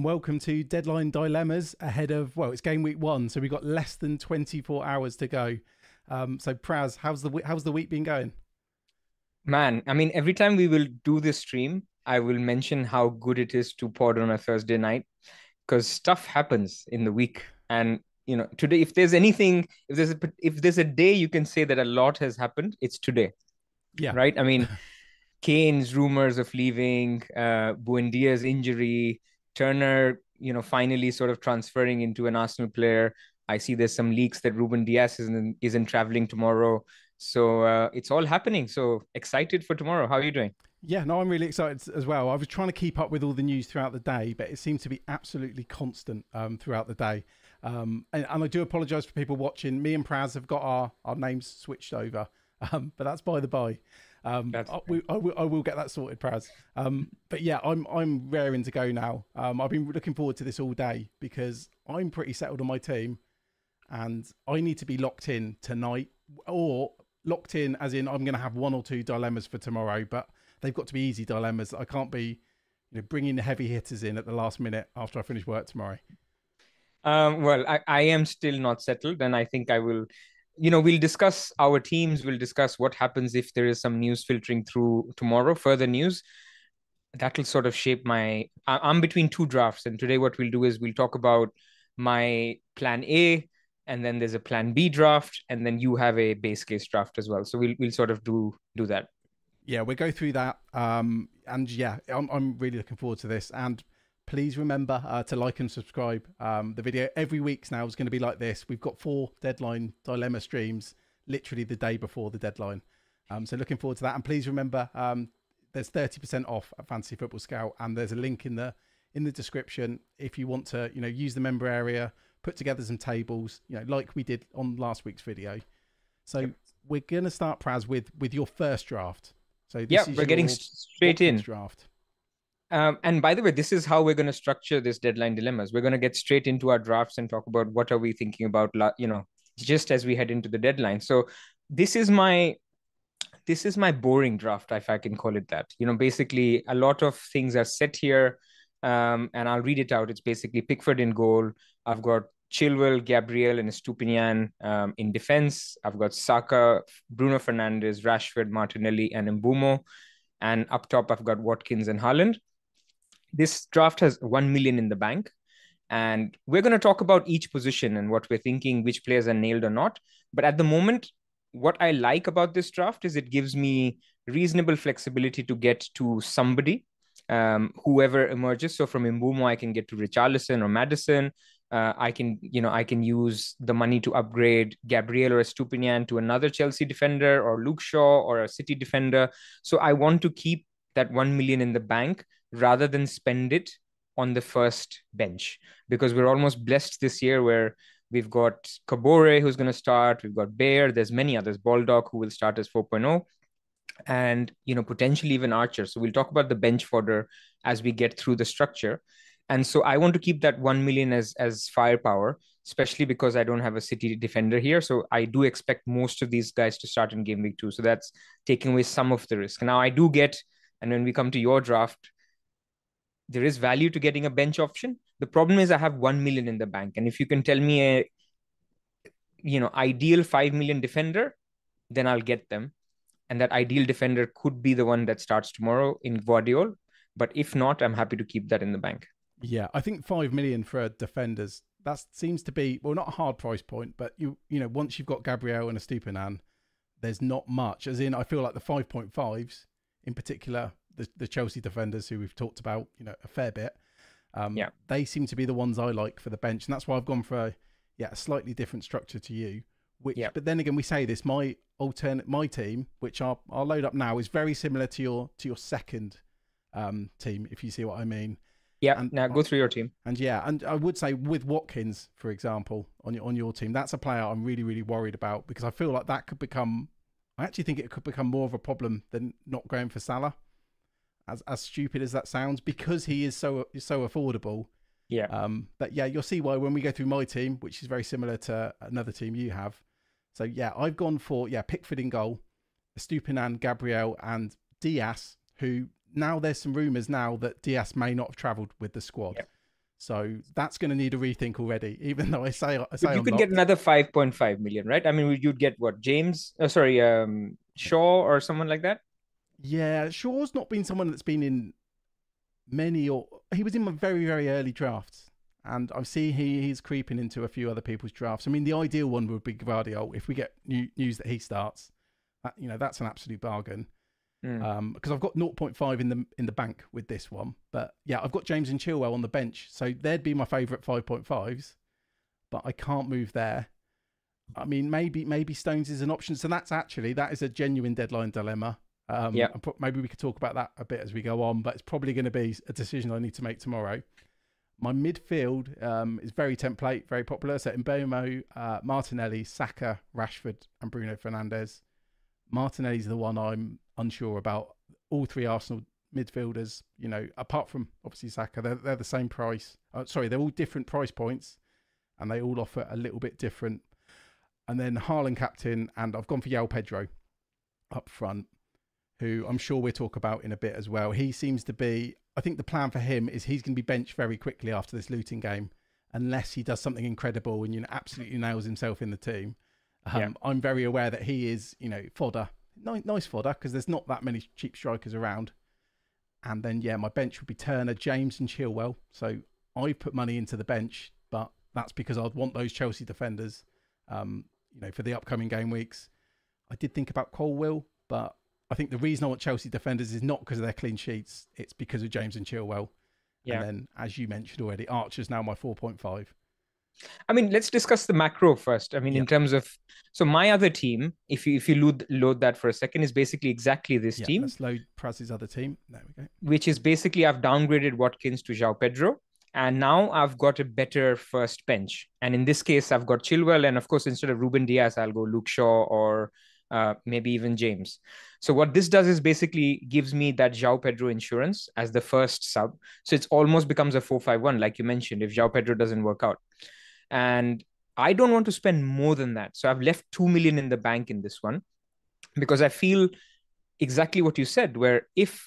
Welcome to Deadline Dilemmas ahead of, well, it's game week one, so we've got less than 24 hours to go. So Praz, how's the week been going? Man, I mean, every time we will do this stream, I will mention how good it is to pod on a Thursday night because stuff happens in the week. And, you know, today, if there's anything, if there's a day you can say that a lot has happened, it's today. Yeah. Right? I mean, Kane's rumors of leaving, Buendia's injury, Turner, you know, finally sort of transferring into an Arsenal player. I see there's some leaks that Rúben Dias isn't traveling tomorrow. So it's all happening. So excited for tomorrow. How are you doing? Yeah, no, I'm really excited as well. I was trying to keep up with all the news throughout the day, but it seemed to be absolutely constant throughout the day. And I do apologise for people watching. Me and Praz have got our names switched over, but that's by the by. I will get that sorted, Praz. But yeah, I'm raring to go now. I've been looking forward to this all day because I'm pretty settled on my team, and I need to be locked in tonight, or locked in as in I'm going to have one or two dilemmas for tomorrow. But they've got to be easy dilemmas. I can't be, you know, bringing the heavy hitters in at the last minute after I finish work tomorrow. Well, I am still not settled, and I think I will. You know, we'll discuss our teams. We'll discuss what happens if there is some news filtering through tomorrow, further news. That'll sort of shape my... I'm between two drafts. And today what we'll do is we'll talk about my plan A, and then there's a plan B draft, and then you have a base case draft as well. So we'll sort of do that. Yeah, we'll go through that. And yeah, I'm really looking forward to this. And please remember to like and subscribe the video. Every week's now is going to be like this. We've got 4 deadline dilemma streams, literally the day before the deadline. So looking forward to that. And please remember, there's 30% off at Fantasy Football Scout, and there's a link in the description if you want to, you know, use the member area, put together some tables, you know, like we did on last week's video. So yep. We're going to start, Praz, with your first draft. So this is we're getting straight in draft. And by the way, this is how we're going to structure this deadline dilemmas. We're going to get straight into our drafts and talk about what are we thinking about, you know, just as we head into the deadline. So this is my boring draft, if I can call it that. You know, basically a lot of things are set here, and I'll read it out. It's basically Pickford in goal. I've got Chilwell, Gabriel, and Estupiñán in defense. I've got Saka, Bruno Fernandes, Rashford, Martinelli, and Mbeumo. And up top, I've got Watkins and Haaland. This draft has 1 million in the bank, and we're going to talk about each position and what we're thinking, which players are nailed or not. But at the moment, what I like about this draft is it gives me reasonable flexibility to get to somebody, whoever emerges. So from Mbeumo, I can get to Richarlison or Maddison. I can use the money to upgrade Gabriel or Estupiñán to another Chelsea defender, or Luke Shaw or a City defender. So I want to keep that 1 million in the bank rather than spend it on the first bench, because we're almost blessed this year where We've got Kabore, who's going to start. We've got Bayer. There's many others. Baldock, who will start as 4.0. And, you know, potentially even Archer. So we'll talk about the bench fodder as we get through the structure. And so I want to keep that 1 million as firepower, especially because I don't have a City defender here. So I do expect most of these guys to start in game week 2. So that's taking away some of the risk. Now I do get, and when we come to your draft, there is value to getting a bench option. The problem is I have 1 million in the bank. And if you can tell me a, you know, ideal 5 million defender, then I'll get them. And that ideal defender could be the one that starts tomorrow in Guardiola. But if not, I'm happy to keep that in the bank. Yeah, I think 5 million for defenders, that seems to be, well, not a hard price point, but you know, once you've got Gabriel and Estupiñán, there's not much. As in, I feel like the 5.5s, in particular, the Chelsea defenders who we've talked about, you know, a fair bit, yeah, they seem to be the ones I like for the bench. And that's why I've gone for a slightly different structure to you. Which, yeah. But then again, we say this, my team, which I'll load up now, is very similar to your second team, if you see what I mean. Yeah, and now go through your team. And yeah, and I would say with Watkins, for example, on your team, that's a player I'm really, really worried about because I feel like that could become, I actually think it could become more of a problem than not going for Salah. As stupid as that sounds, because he is so affordable. Yeah. But yeah, you'll see why when we go through my team, which is very similar to another team you have. So yeah, I've gone for Pickford in goal, Estupiñán, Gabriel, and Dias, who now there's some rumours now that Dias may not have travelled with the squad. Yeah. So that's going to need a rethink already, even though I say you could get another 5.5 million, right? I mean, you'd get what, Shaw or someone like that? Yeah, Shaw's not been someone that's been in many, or he was in my very, very early drafts. And I see he's creeping into a few other people's drafts. I mean, the ideal one would be Guardiola if we get news that he starts. You know, that's an absolute bargain. Mm. Because I've got 0.5 in the bank with this one, but yeah, I've got James and Chilwell on the bench, so they'd be my favourite 5.5s. But I can't move there. I mean, maybe Stones is an option. So that is a genuine deadline dilemma. Yeah. Maybe we could talk about that a bit as we go on, but it's probably going to be a decision I need to make tomorrow. My midfield is very template, very popular. So Mbeumo, Martinelli, Saka, Rashford, and Bruno Fernandes. Martinelli's the one I'm unsure about. All three Arsenal midfielders, you know, apart from obviously Saka, they're the same price. They're all different price points and they all offer a little bit different. And then Haaland captain, and I've gone for João Pedro up front, who I'm sure we'll talk about in a bit as well. He seems to be, I think the plan for him is he's going to be benched very quickly after this Luton game, unless he does something incredible and, you know, absolutely nails himself in the team. Yeah. I'm very aware that he is, you know, fodder. Nice fodder, because there's not that many cheap strikers around. And then, yeah, my bench would be Turner, James and Chilwell. So I put money into the bench, but that's because I'd want those Chelsea defenders, you know, for the upcoming game weeks. I did think about Colwill, but I think the reason I want Chelsea defenders is not because of their clean sheets. It's because of James and Chilwell. Yeah. And then, as you mentioned already, Archer's now my 4.5. I mean, let's discuss the macro first. I mean, yeah, in terms of, so my other team, if you load that for a second, is basically exactly this team. Let's load Praz's other team. There we go. Which is basically I've downgraded Watkins to João Pedro, and now I've got a better first bench. And in this case, I've got Chilwell, and of course, instead of Rúben Dias, I'll go Luke Shaw or maybe even James. So what this does is basically gives me that João Pedro insurance as the first sub. So it's almost becomes a 4-5-1, like you mentioned, if João Pedro doesn't work out. And I don't want to spend more than that. So I've left 2 million in the bank in this one, because I feel exactly what you said, where if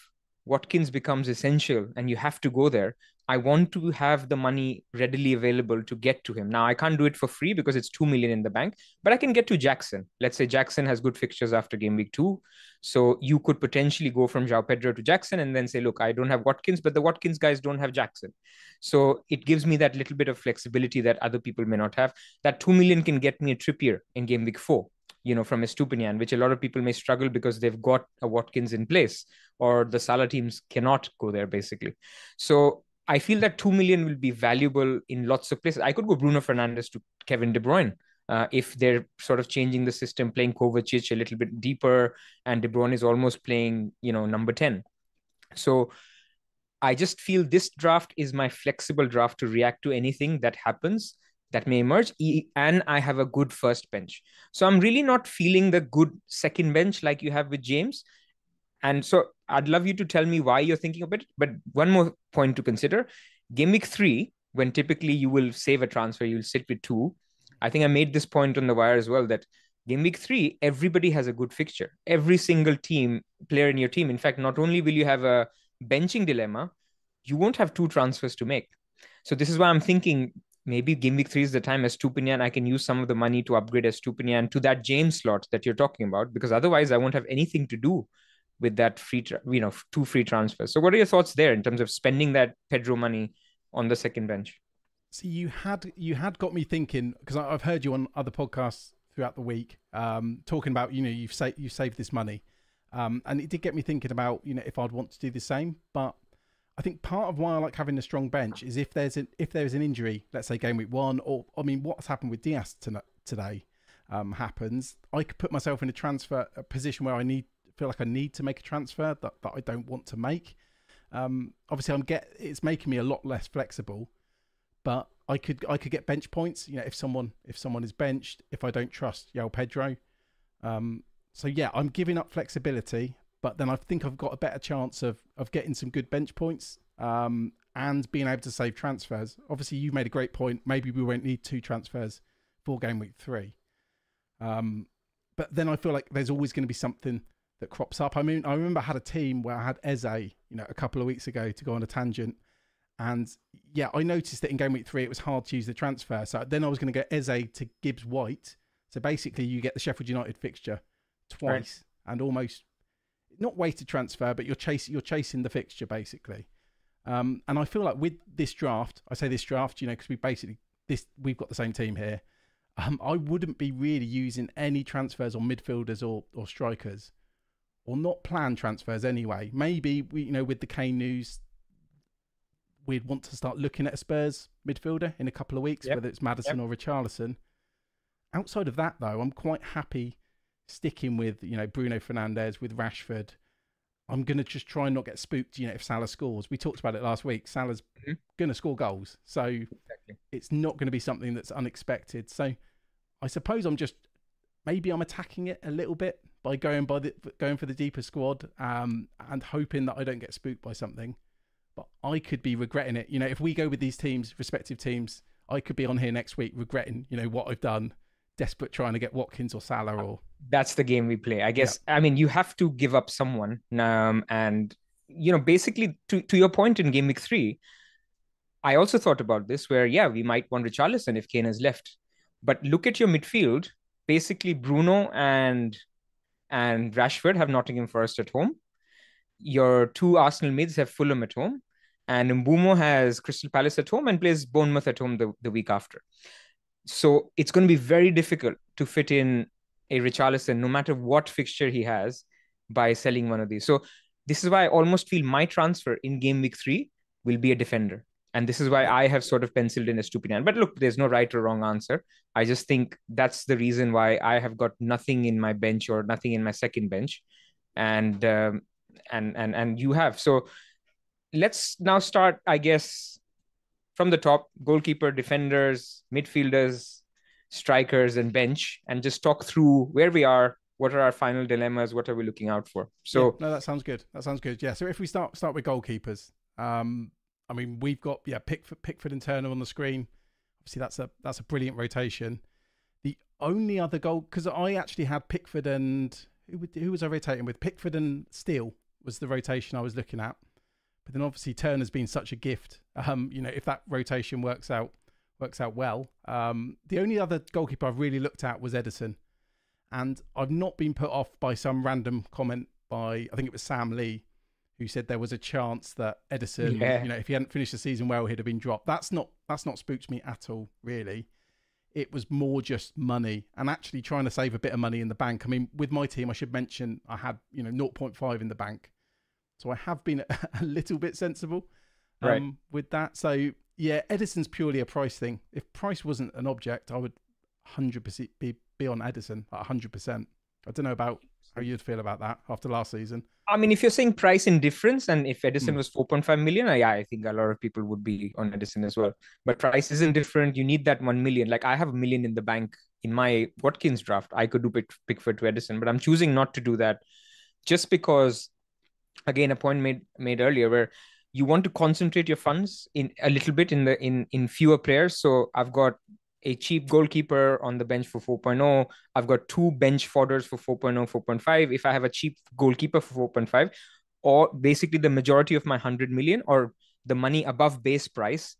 Watkins becomes essential and you have to go there, I want to have the money readily available to get to him. Now, I can't do it for free because it's 2 million in the bank, but I can get to Jackson. Let's say Jackson has good fixtures after game week 2. So you could potentially go from João Pedro to Jackson and then say, look, I don't have Watkins, but the Watkins guys don't have Jackson. So it gives me that little bit of flexibility that other people may not have. That 2 million can get me a Trippier in game week 4, you know, from Estupiñán, which a lot of people may struggle because they've got a Watkins in place or the Salah teams cannot go there basically. So I feel that 2 million will be valuable in lots of places. I could go Bruno Fernandes to Kevin De Bruyne if they're sort of changing the system, playing Kovacic a little bit deeper, and De Bruyne is almost playing, you know, number 10. So I just feel this draft is my flexible draft to react to anything that happens. that may emerge, and I have a good first bench. So I'm really not feeling the good second bench like you have with James. And so I'd love you to tell me why you're thinking of it. But one more point to consider. Game week 3, when typically you will save a transfer, you'll sit with 2. I think I made this point on the wire as well, that game week 3, everybody has a good fixture. Every single team, player in your team. In fact, not only will you have a benching dilemma, you won't have 2 transfers to make. So this is why I'm thinking maybe game week 3 is the time as Estupiñán. I can use some of the money to upgrade as Estupiñán to that James slot that you're talking about, because otherwise I won't have anything to do with that free, 2 free transfers. So what are your thoughts there in terms of spending that Pedro money on the second bench? So you had got me thinking, because I've heard you on other podcasts throughout the week talking about, you've saved this money. And it did get me thinking about, if I'd want to do the same. But I think part of why I like having a strong bench is if there is an injury, let's say game week 1, or I mean, what's happened with Dias today happens, I could put myself in a position where I feel like I need to make a transfer that I don't want to make. Obviously, it's making me a lot less flexible, but I could get bench points. If someone is benched, if I don't trust João Pedro. So yeah, I'm giving up flexibility, but then I think I've got a better chance of getting some good bench points and being able to save transfers. Obviously, you made a great point. Maybe we won't need 2 transfers for game week 3. But then I feel like there's always going to be something that crops up. I mean, I remember I had a team where I had Eze, a couple of weeks ago, to go on a tangent. And yeah, I noticed that in game week 3, it was hard to use the transfer. So then I was going to go Eze to Gibbs White. So basically you get the Sheffield United fixture twice, right, and almost not weighted transfer, but you're chasing the fixture basically. And I feel like with this draft, I say this draft, because we've got the same team here. I wouldn't be really using any transfers on midfielders or strikers, or not planned transfers anyway. Maybe with the Kane news, we'd want to start looking at a Spurs midfielder in a couple of weeks, yep, whether it's Maddison, yep, or Richarlison. Outside of that, though, I'm quite happy sticking with, Bruno Fernandes, with Rashford. I'm going to just try and not get spooked, if Salah scores. We talked about it last week. Salah's going to score goals. So exactly, it's not going to be something that's unexpected. So I suppose maybe I'm attacking it a little bit by going for the deeper squad and hoping that I don't get spooked by something. But I could be regretting it. If we go with these teams, respective teams, I could be on here next week regretting, what I've done, desperate trying to get Watkins or Salah or... That's the game we play, I guess. Yeah. I mean, you have to give up someone. And, basically to your point in game week 3, I also thought about this where, we might want Richarlison if Kane has left. But look at your midfield. Basically, Bruno and Rashford have Nottingham Forest at home. Your 2 Arsenal mids have Fulham at home. And Mbeumo has Crystal Palace at home and plays Bournemouth at home the week after. So it's going to be very difficult to fit in a Richarlison, no matter what fixture he has, by selling one of these. So this is why I almost feel my transfer in game week 3 will be a defender. And this is why I have sort of penciled in Estupiñán. But look, there's no right or wrong answer. I just think that's the reason why I have got nothing in my bench or nothing in my second bench. And you have. So let's now start, I guess, from the top: goalkeeper, defenders, midfielders, strikers, and bench, and just talk through where we are, what are our final dilemmas, what are we looking out for. So yeah, no, that sounds good. Yeah. So if we start with goalkeepers, I mean, we've got Pickford and Turner on the screen. Obviously, that's a brilliant rotation. The only other goal, because I actually had Pickford and who was I rotating with? Pickford and Steele was the rotation I was looking at. But then obviously Turner's been such a gift. If that rotation works out well. The only other goalkeeper I've really looked at was Ederson, and I've not been put off by some random comment by, I think it was Sam Lee, who said there was a chance that Ederson, if he hadn't finished the season well, he'd have been dropped. That's not spooked me at all, really. It was more just money and actually trying to save a bit of money in the bank. I mean, with my team, I should mention I had 0.5 in the bank, so I have been a little bit sensible with that. So yeah, Edison's purely a price thing. If price wasn't an object, I would 100% be on Ederson at 100%. I don't know about how you'd feel about that after last season. I mean, if you're saying price and difference, and if Ederson was 4.5 million, yeah, I think a lot of people would be on Ederson as well. But price isn't different. You need that 1 million. Like I have 1 million in the bank in my Watkins draft. I could do Pickford to Ederson, but I'm choosing not to do that just because, again, a point made earlier where you want to concentrate your funds in a little bit in fewer players. So I've got a cheap goalkeeper on the bench for 4.0. I've got 2 bench fodders for 4.0, 4.5. If I have a cheap goalkeeper for 4.5, or basically the majority of my 100 million or the money above base price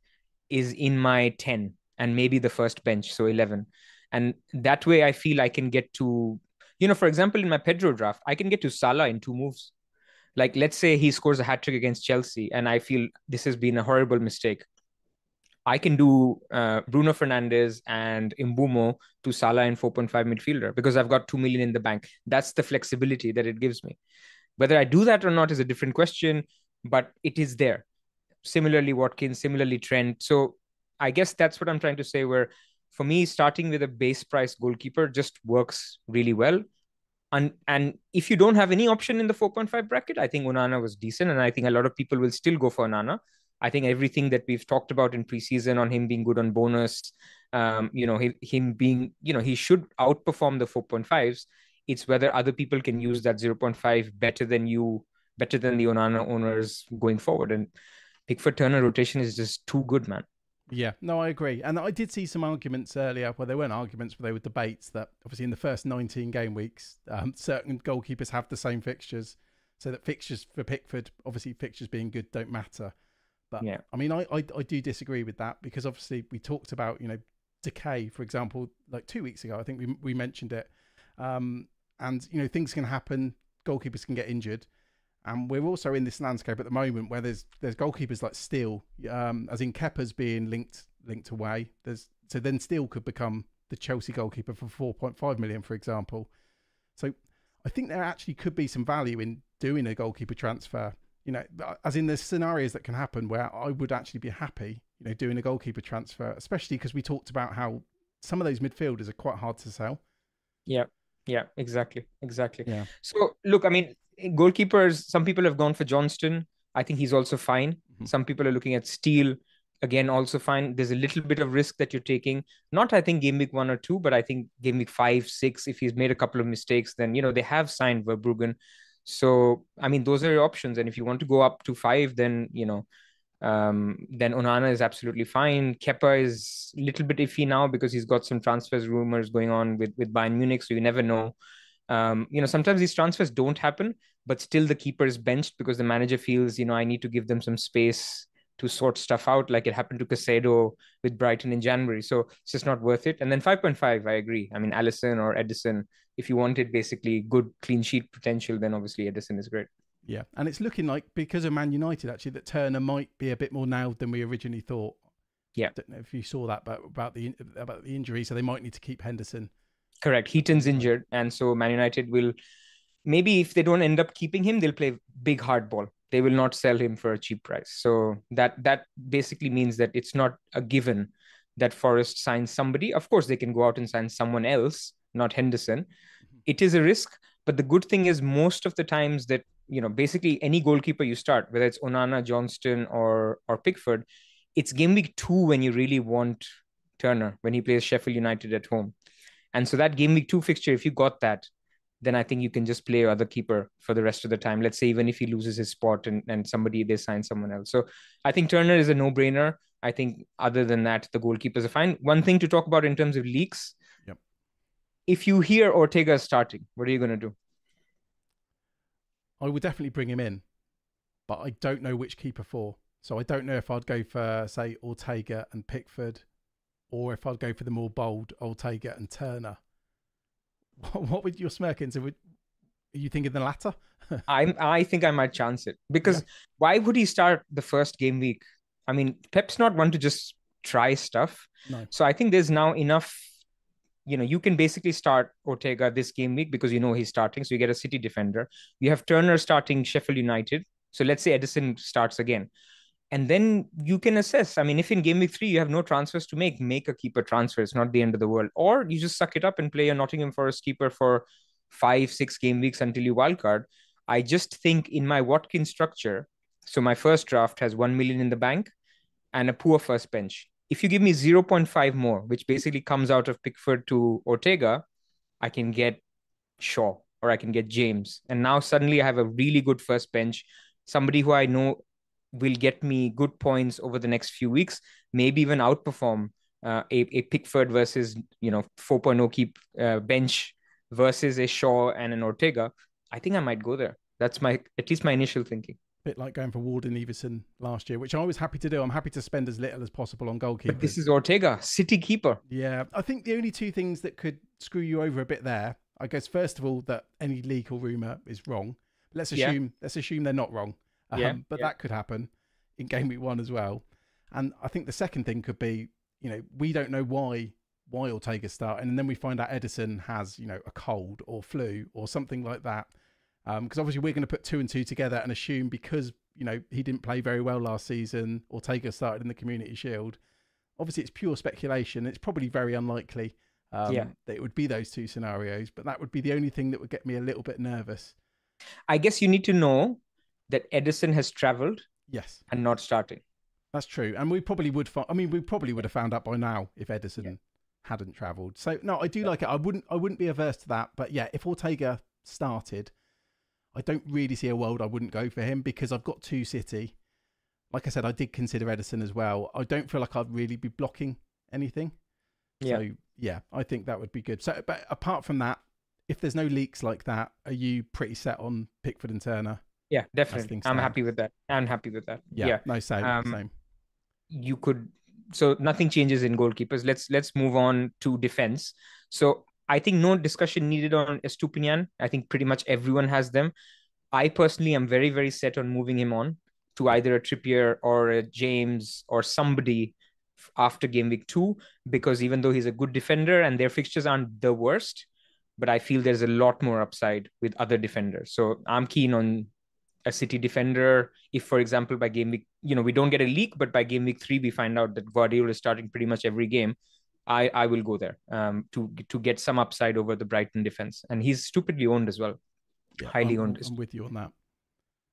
is in my 10 and maybe the first bench, so 11. And that way I feel I can get to, you know, for example, in my Pedro draft, I can get to Salah in 2 moves. Like, let's say he scores a hat-trick against Chelsea and I feel this has been a horrible mistake. I can do Bruno Fernandes and Mbeumo to Salah in 4.5 midfielder because I've got 2 million in the bank. That's the flexibility that it gives me. Whether I do that or not is a different question, but it is there. Similarly, Watkins, similarly Trent. So I guess that's what I'm trying to say, where for me, starting with a base price goalkeeper just works really well. And if you don't have any option in the 4.5 bracket, I think Onana was decent. And I think a lot of people will still go for Onana. I think everything that we've talked about in preseason on him being good on bonus, you know, him being, you know, he should outperform the 4.5s. It's whether other people can use that 0.5 better than you, better than the Onana owners going forward. And Pickford Turner rotation is just too good, man. Yeah, no, I agree. And I did see some arguments earlier, well, they weren't arguments, but they were debates that obviously in the first 19 game weeks, certain goalkeepers have the same fixtures. So that fixtures for Pickford, obviously fixtures being good, don't matter. But yeah. I mean, I do disagree with that because obviously we talked about, you know, decay, for example, like 2 weeks ago, I think we mentioned it. And, you know, things can happen. Goalkeepers can get injured. And we're also in this landscape at the moment where there's goalkeepers like Steele, as in Kepa's being linked away. So then Steele could become the Chelsea goalkeeper for 4.5 million, for example. So I think there actually could be some value in doing a goalkeeper transfer, you know, as in the scenarios that can happen where I would actually be happy, you know, doing a goalkeeper transfer, especially because we talked about how some of those midfielders are quite hard to sell. Yeah. Yeah, exactly. Yeah. So look, I mean, goalkeepers, some people have gone for Johnston. I think he's also fine. Mm-hmm. Some people are looking at Steele, again, also fine. There's a little bit of risk that you're taking. Not, I think, game week 1 or 2, but I think game week 5, 6, if he's made a couple of mistakes, then, you know, they have signed Verbruggen. So, I mean, those are your options. And if you want to go up to 5, then, you know, then Onana is absolutely fine. Kepa is a little bit iffy now because he's got some transfers rumors going on with Bayern Munich. So you never know. You know, sometimes these transfers don't happen, but still the keeper is benched because the manager feels, you know, I need to give them some space to sort stuff out, like it happened to Casado with Brighton in January. So it's just not worth it. And then 5.5, I agree. I mean, Alisson or Ederson, if you wanted basically good clean sheet potential, then obviously Ederson is great. Yeah, and it's looking like, because of Man United, actually, that Turner might be a bit more nailed than we originally thought. Yeah. I don't know if you saw that, but about the injury, so they might need to keep Henderson. Correct. Heaton's injured, and so Man United will, maybe if they don't end up keeping him, they'll play big hardball. They will not sell him for a cheap price. So that basically means that it's not a given that Forest signs somebody. Of course, they can go out and sign someone else, not Henderson. It is a risk, but the good thing is most of the times that, you know, basically any goalkeeper you start, whether it's Onana, Johnston, or Pickford, it's game week 2 when you really want Turner, when he plays Sheffield United at home. And so that game week 2 fixture, if you got that, then I think you can just play your other keeper for the rest of the time. Let's say even if he loses his spot and somebody, they sign someone else. So I think Turner is a no-brainer. I think other than that, the goalkeepers are fine. One thing to talk about in terms of leaks. Yep. If you hear Ortega starting, what are you going to do? I would definitely bring him in, but I don't know which keeper for. So I don't know if I'd go for, say, Ortega and Pickford, or if I'd go for the more bold Ortega and Turner. What would your smirk into? Are you thinking the latter? I think I might chance it. Because Why would he start the first game week? I mean, Pep's not one to just try stuff. No. So I think there's now enough, you know, you can basically start Ortega this game week because you know he's starting. So you get a City defender. You have Turner starting Sheffield United. So let's say Ederson starts again. And then you can assess. I mean, if in game week 3 you have no transfers to make a keeper transfer. It's not the end of the world. Or you just suck it up and play a Nottingham Forest keeper for 5-6 game weeks until you wildcard. I just think in my Watkins structure, so my first draft has 1 million in the bank and a poor first bench. If you give me 0.5 more, which basically comes out of Pickford to Ortega, I can get Shaw or I can get James. And now suddenly I have a really good first bench, somebody who I know will get me good points over the next few weeks, maybe even outperform a Pickford versus, 4.0 keep bench versus a Shaw and an Ortega. I think I might go there. That's at least my initial thinking. Bit like going for Walden-Everson last year, which I was happy to do. I'm happy to spend as little as possible on goalkeepers. But this is Ortega, city keeper. Yeah, I think the only two things that could screw you over a bit there, I guess, first of all, that any leak or rumour is wrong. Let's assume they're not wrong. That could happen in game week one as well. And I think the second thing could be, we don't know why Ortega's starting. And then we find out Ederson has, a cold or flu or something like that. Because obviously we're going to put 2 and 2 together and assume because, he didn't play very well last season, Ortega started in the Community Shield. Obviously it's pure speculation. It's probably very unlikely that it would be those two scenarios. But that would be the only thing that would get me a little bit nervous. I guess you need to know that Ederson has travelled, yes, and not starting. That's true, and we probably would have found out by now if Ederson hadn't travelled. So no, I do like it. I wouldn't be averse to that, but yeah, if Ortega started, I don't really see a world I wouldn't go for him because I've got 2 City. Like I said, I did consider Ederson as well. I don't feel like I'd really be blocking anything. Yeah, so, yeah, I think that would be good. So, but apart from that, if there's no leaks like that, are you pretty set on Pickford and Turner? Yeah, definitely. I'm happy with that. Yeah. No, same. You could, so nothing changes in goalkeepers. Let's move on to defense. So I think no discussion needed on Estupiñán. I think pretty much everyone has them. I personally am very, very set on moving him on to either a Trippier or a James or somebody after game week 2, because even though he's a good defender and their fixtures aren't the worst, but I feel there's a lot more upside with other defenders. So I'm keen on a City defender. If, for example, by game week, we don't get a leak, but by game week 3, we find out that Guardiola is starting pretty much every game, I will go there to get some upside over the Brighton defense. And he's stupidly owned as well. Yeah, highly owned. I'm with you on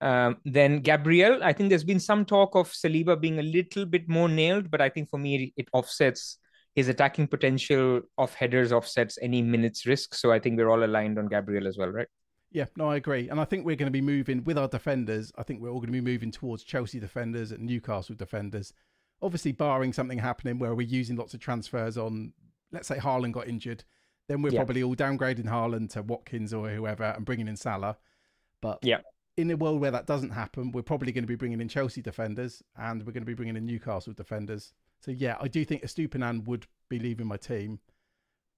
that. Then Gabriel, I think there's been some talk of Saliba being a little bit more nailed, but I think for me, it offsets his attacking potential of headers, offsets any minutes risk. So I think we're all aligned on Gabriel as well, right? Yeah, no, I agree. And I think we're going to be moving with our defenders. I think we're all going to be moving towards Chelsea defenders and Newcastle defenders. Obviously, barring something happening where we're using lots of transfers on, let's say Haaland got injured, then we're probably all downgrading Haaland to Watkins or whoever and bringing in Salah. But in a world where that doesn't happen, we're probably going to be bringing in Chelsea defenders and we're going to be bringing in Newcastle defenders. So yeah, I do think Estupiñán would be leaving my team.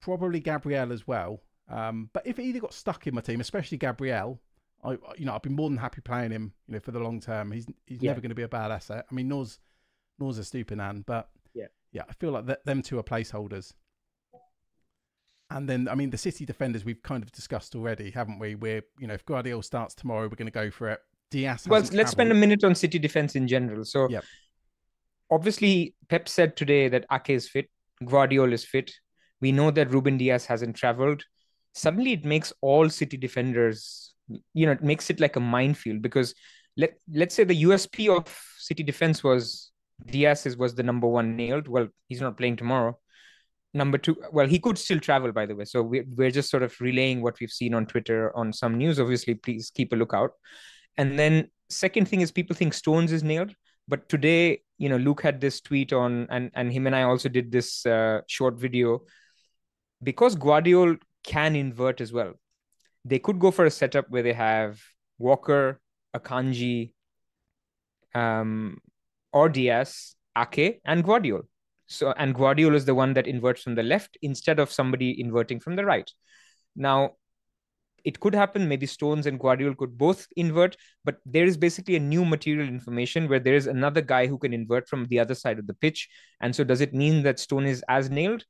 Probably Gabriel as well. But if it either got stuck in my team, especially Gabriel, I'd be more than happy playing him, for the long term. He's never going to be a bad asset. I mean, Nor's a Estupiñán, but yeah, I feel like them two are placeholders. And then, I mean, the City defenders we've kind of discussed already, haven't we? We're, if Guardiola starts tomorrow, we're going to go for it. Dias. Well, let's spend a minute on City defense in general. So obviously, Pep said today that Ake is fit, Guardiola is fit. We know that Rúben Dias hasn't travelled. Suddenly it makes all City defenders, it makes it like a minefield, because let's say the USP of City defense was Dias was the number 1 nailed. Well, he's not playing tomorrow. Number 2, well, he could still travel, by the way. So we're just sort of relaying what we've seen on Twitter, on some news. Obviously, please keep a lookout. And then second thing is people think Stones is nailed. But today, Luke had this tweet on, and him and I also did this short video. Because Guardiola can invert as well, they could go for a setup where they have Walker, Akanji, or Dias, Ake, and Guardiola. So, and Guardiola is the one that inverts from the left instead of somebody inverting from the right. Now, it could happen. Maybe Stones and Guardiola could both invert, but there is basically a new material information where there is another guy who can invert from the other side of the pitch. And so, does it mean that Stone is as nailed?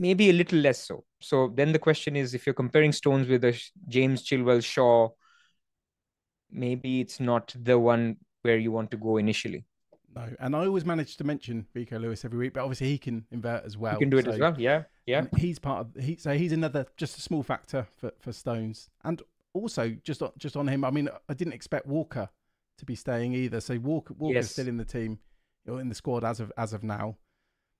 Maybe a little less so. So then the question is, if you're comparing Stones with a James, Chilwell, Shaw, maybe it's not the one where you want to go initially. though. And I always manage to mention Rico Lewis every week, but obviously he can invert as well. He can do it as well, yeah. Yeah. He's part of so he's another just a small factor for Stones. And also just on him, I mean, I didn't expect Walker to be staying either. So Walker's still in the team or in the squad as of now.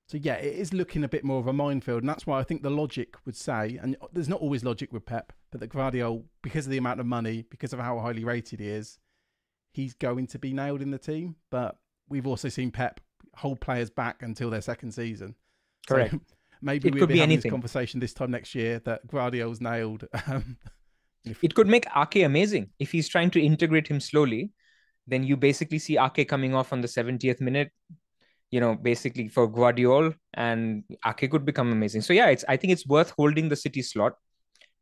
So yeah, it is looking a bit more of a minefield, and that's why I think the logic would say, and there's not always logic with Pep, but that Guardiola, because of the amount of money, because of how highly rated he is, he's going to be nailed in the team. But we've also seen Pep hold players back until their second season. Correct. So maybe we'll be having this conversation this time next year that Guardiola's nailed. It could make Ake amazing if he's trying to integrate him slowly. Then you basically see Ake coming off on the 70th minute, you know, basically for Guardiola, and Ake could become amazing. So yeah, I think it's worth holding the City slot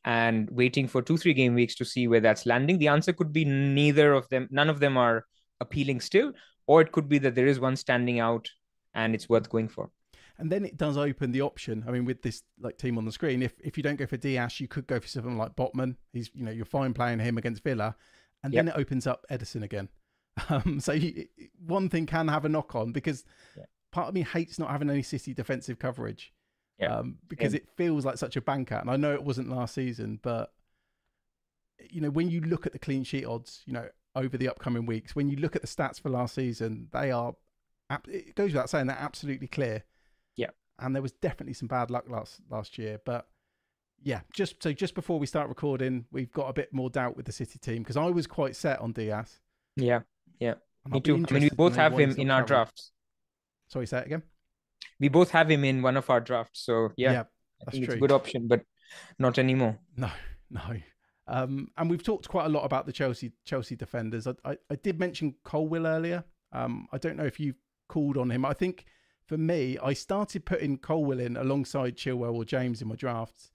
and waiting for 2-3 game weeks to see where that's landing. The answer could be neither of them. None of them are appealing still, or it could be that there is one standing out and it's worth going for. And then it does open the option. I mean, with this like team on the screen, if you don't go for Dias, you could go for someone like Botman. He's, you know, you're fine playing him against Villa, and then it opens up Ederson again. So one thing can have a knock on, because part of me hates not having any City defensive coverage, because it feels like such a banker. And I know it wasn't last season, but you know, when you look at the clean sheet odds, you know, over the upcoming weeks, when you look at the stats for last season, they are, it goes without saying, they're absolutely clear. Yeah. And there was definitely some bad luck last year, but yeah, just before we start recording, we've got a bit more doubt with the City team, because I was quite set on Dias. Yeah. Yeah, me too. I mean, we both have him in our drafts. Sorry, say it again. We both have him in one of our drafts. So yeah, I think it's a good option, but not anymore. No. And we've talked quite a lot about the Chelsea defenders. I did mention Colwill earlier. I don't know if you called on him. I think for me, I started putting Colwill in alongside Chilwell or James in my drafts.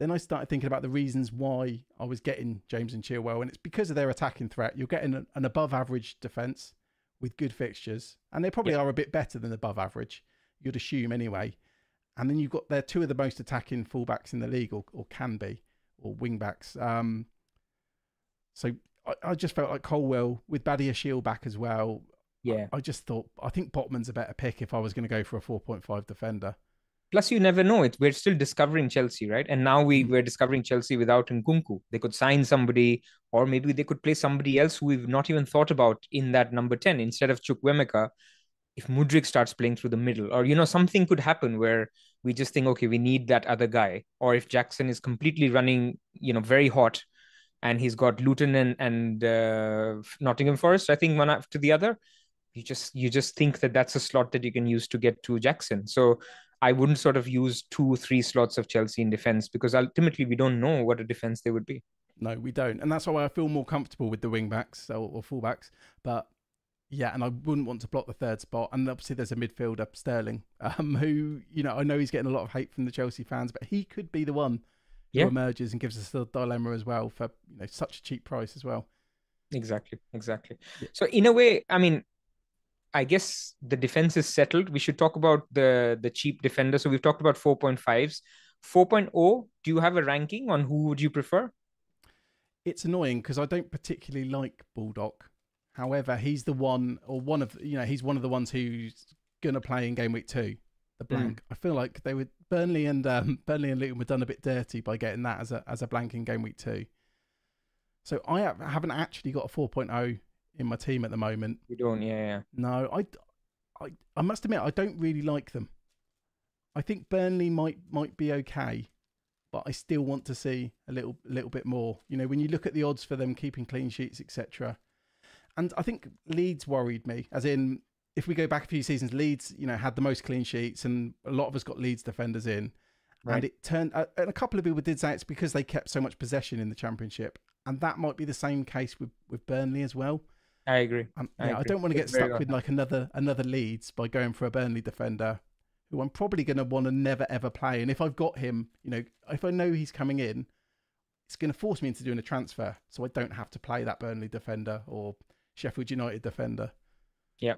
Then I started thinking about the reasons why I was getting James and Chilwell, and it's because of their attacking threat. You're getting an above-average defence with good fixtures, and they probably are a bit better than above-average, you'd assume anyway. And then you've got they're two of the most attacking fullbacks in the league, or can be, or wingbacks. So I just felt like Colwill, with Badiashile back as well. Yeah, I just thought, I think Botman's a better pick if I was going to go for a 4.5 defender. Plus, you never know. We're still discovering Chelsea, right? And now we're discovering Chelsea without Nkunku. They could sign somebody, or maybe they could play somebody else who we've not even thought about in that number 10. Instead of Chukwuemeka, if Mudryk starts playing through the middle, or, you know, something could happen where we just think, okay, we need that other guy. Or if Jackson is completely running, you know, very hot, and he's got Luton and Nottingham Forest, I think, one after the other, you just think that that's a slot that you can use to get to Jackson. So I wouldn't sort of use 2-3 slots of Chelsea in defence, because ultimately we don't know what a defence they would be. No, we don't. And that's why I feel more comfortable with the wing-backs or full-backs. But yeah, and I wouldn't want to block the third spot. And obviously there's a midfielder, Sterling, who, you know, I know he's getting a lot of hate from the Chelsea fans, but he could be the one who emerges and gives us the dilemma as well, for, you know, such a cheap price as well. Exactly. Yeah. So in a way, I mean, I guess the defense is settled. We should talk about the cheap defender. So we've talked about 4.5s. 4.0, do you have a ranking on who would you prefer? It's annoying because I don't particularly like Baldock. However, he's the one, or one of, you know, he's one of the ones who's going to play in game week 2, the blank. I feel like they were, Burnley and Luton were done a bit dirty by getting that as a blank in game week 2. So I haven't actually got a 4.0 in my team at the moment. You don't, yeah. No, I must admit, I don't really like them. I think Burnley might be okay, but I still want to see a little bit more. You know, when you look at the odds for them keeping clean sheets, etc. And I think Leeds worried me, as in, if we go back a few seasons, Leeds, you know, had the most clean sheets, and a lot of us got Leeds defenders in. Right. And it turned, and a couple of people did say it's because they kept so much possession in the Championship, and that might be the same case with Burnley as well. I agree. I agree. I don't want to get stuck with like another Leeds by going for a Burnley defender who I'm probably going to want to never, ever play. And if I've got him, you know, if I know he's coming in, it's going to force me into doing a transfer. So I don't have to play that Burnley defender or Sheffield United defender. Yeah.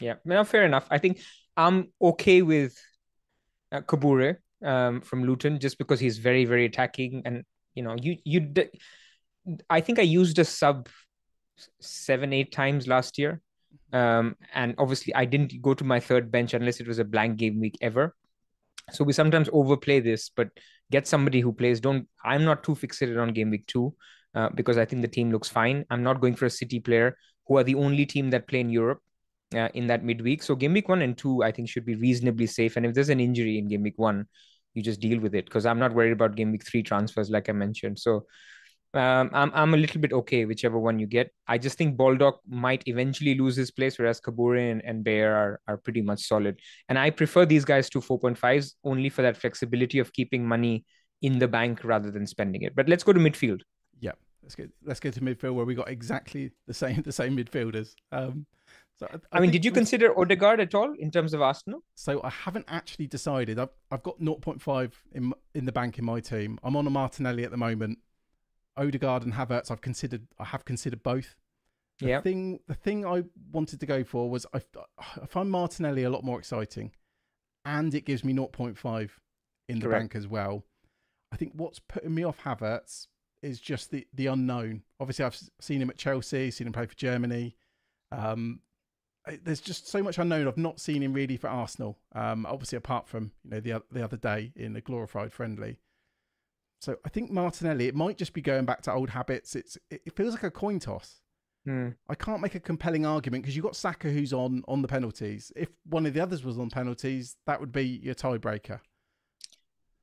Yeah. No, fair enough. I think I'm okay with Kabure from Luton, just because he's very, very attacking. And, you know, I think I used a sub 7-8 times last year, And obviously I didn't go to my third bench unless it was a blank game week ever. So we sometimes overplay this, but get somebody who plays. I'm not too fixated on game week 2 because I think the team looks fine. I'm not going for a City player who are the only team that play in Europe in that midweek. So game week 1 and 2, I think, should be reasonably safe. And if there's an injury in game week 1, you just deal with it, because I'm not worried about game week 3 transfers, like I mentioned. So I'm a little bit okay, whichever one you get. I just think Baldock might eventually lose his place, whereas Kabure and Bayer are pretty much solid. And I prefer these guys to 4.5s only for that flexibility of keeping money in the bank rather than spending it. But let's go to midfield. Yeah, let's go to midfield, where we got exactly the same midfielders. So I mean, did you consider Odegaard at all in terms of Arsenal? So I haven't actually decided. I've got 0.5 in the bank in my team. I'm on a Martinelli at the moment. Odegaard and Havertz, I have considered both. The thing I wanted to go for was, I find Martinelli a lot more exciting, and it gives me 0.5 in the bank as well. I think what's putting me off Havertz is just the unknown. Obviously, I've seen him at Chelsea, seen him play for Germany. There's just so much unknown. I've not seen him really for Arsenal. Obviously, apart from the other day in a glorified friendly. So I think Martinelli, it might just be going back to old habits. It feels like a coin toss. I can't make a compelling argument, because you've got Saka who's on the penalties. If one of the others was on penalties, that would be your tiebreaker.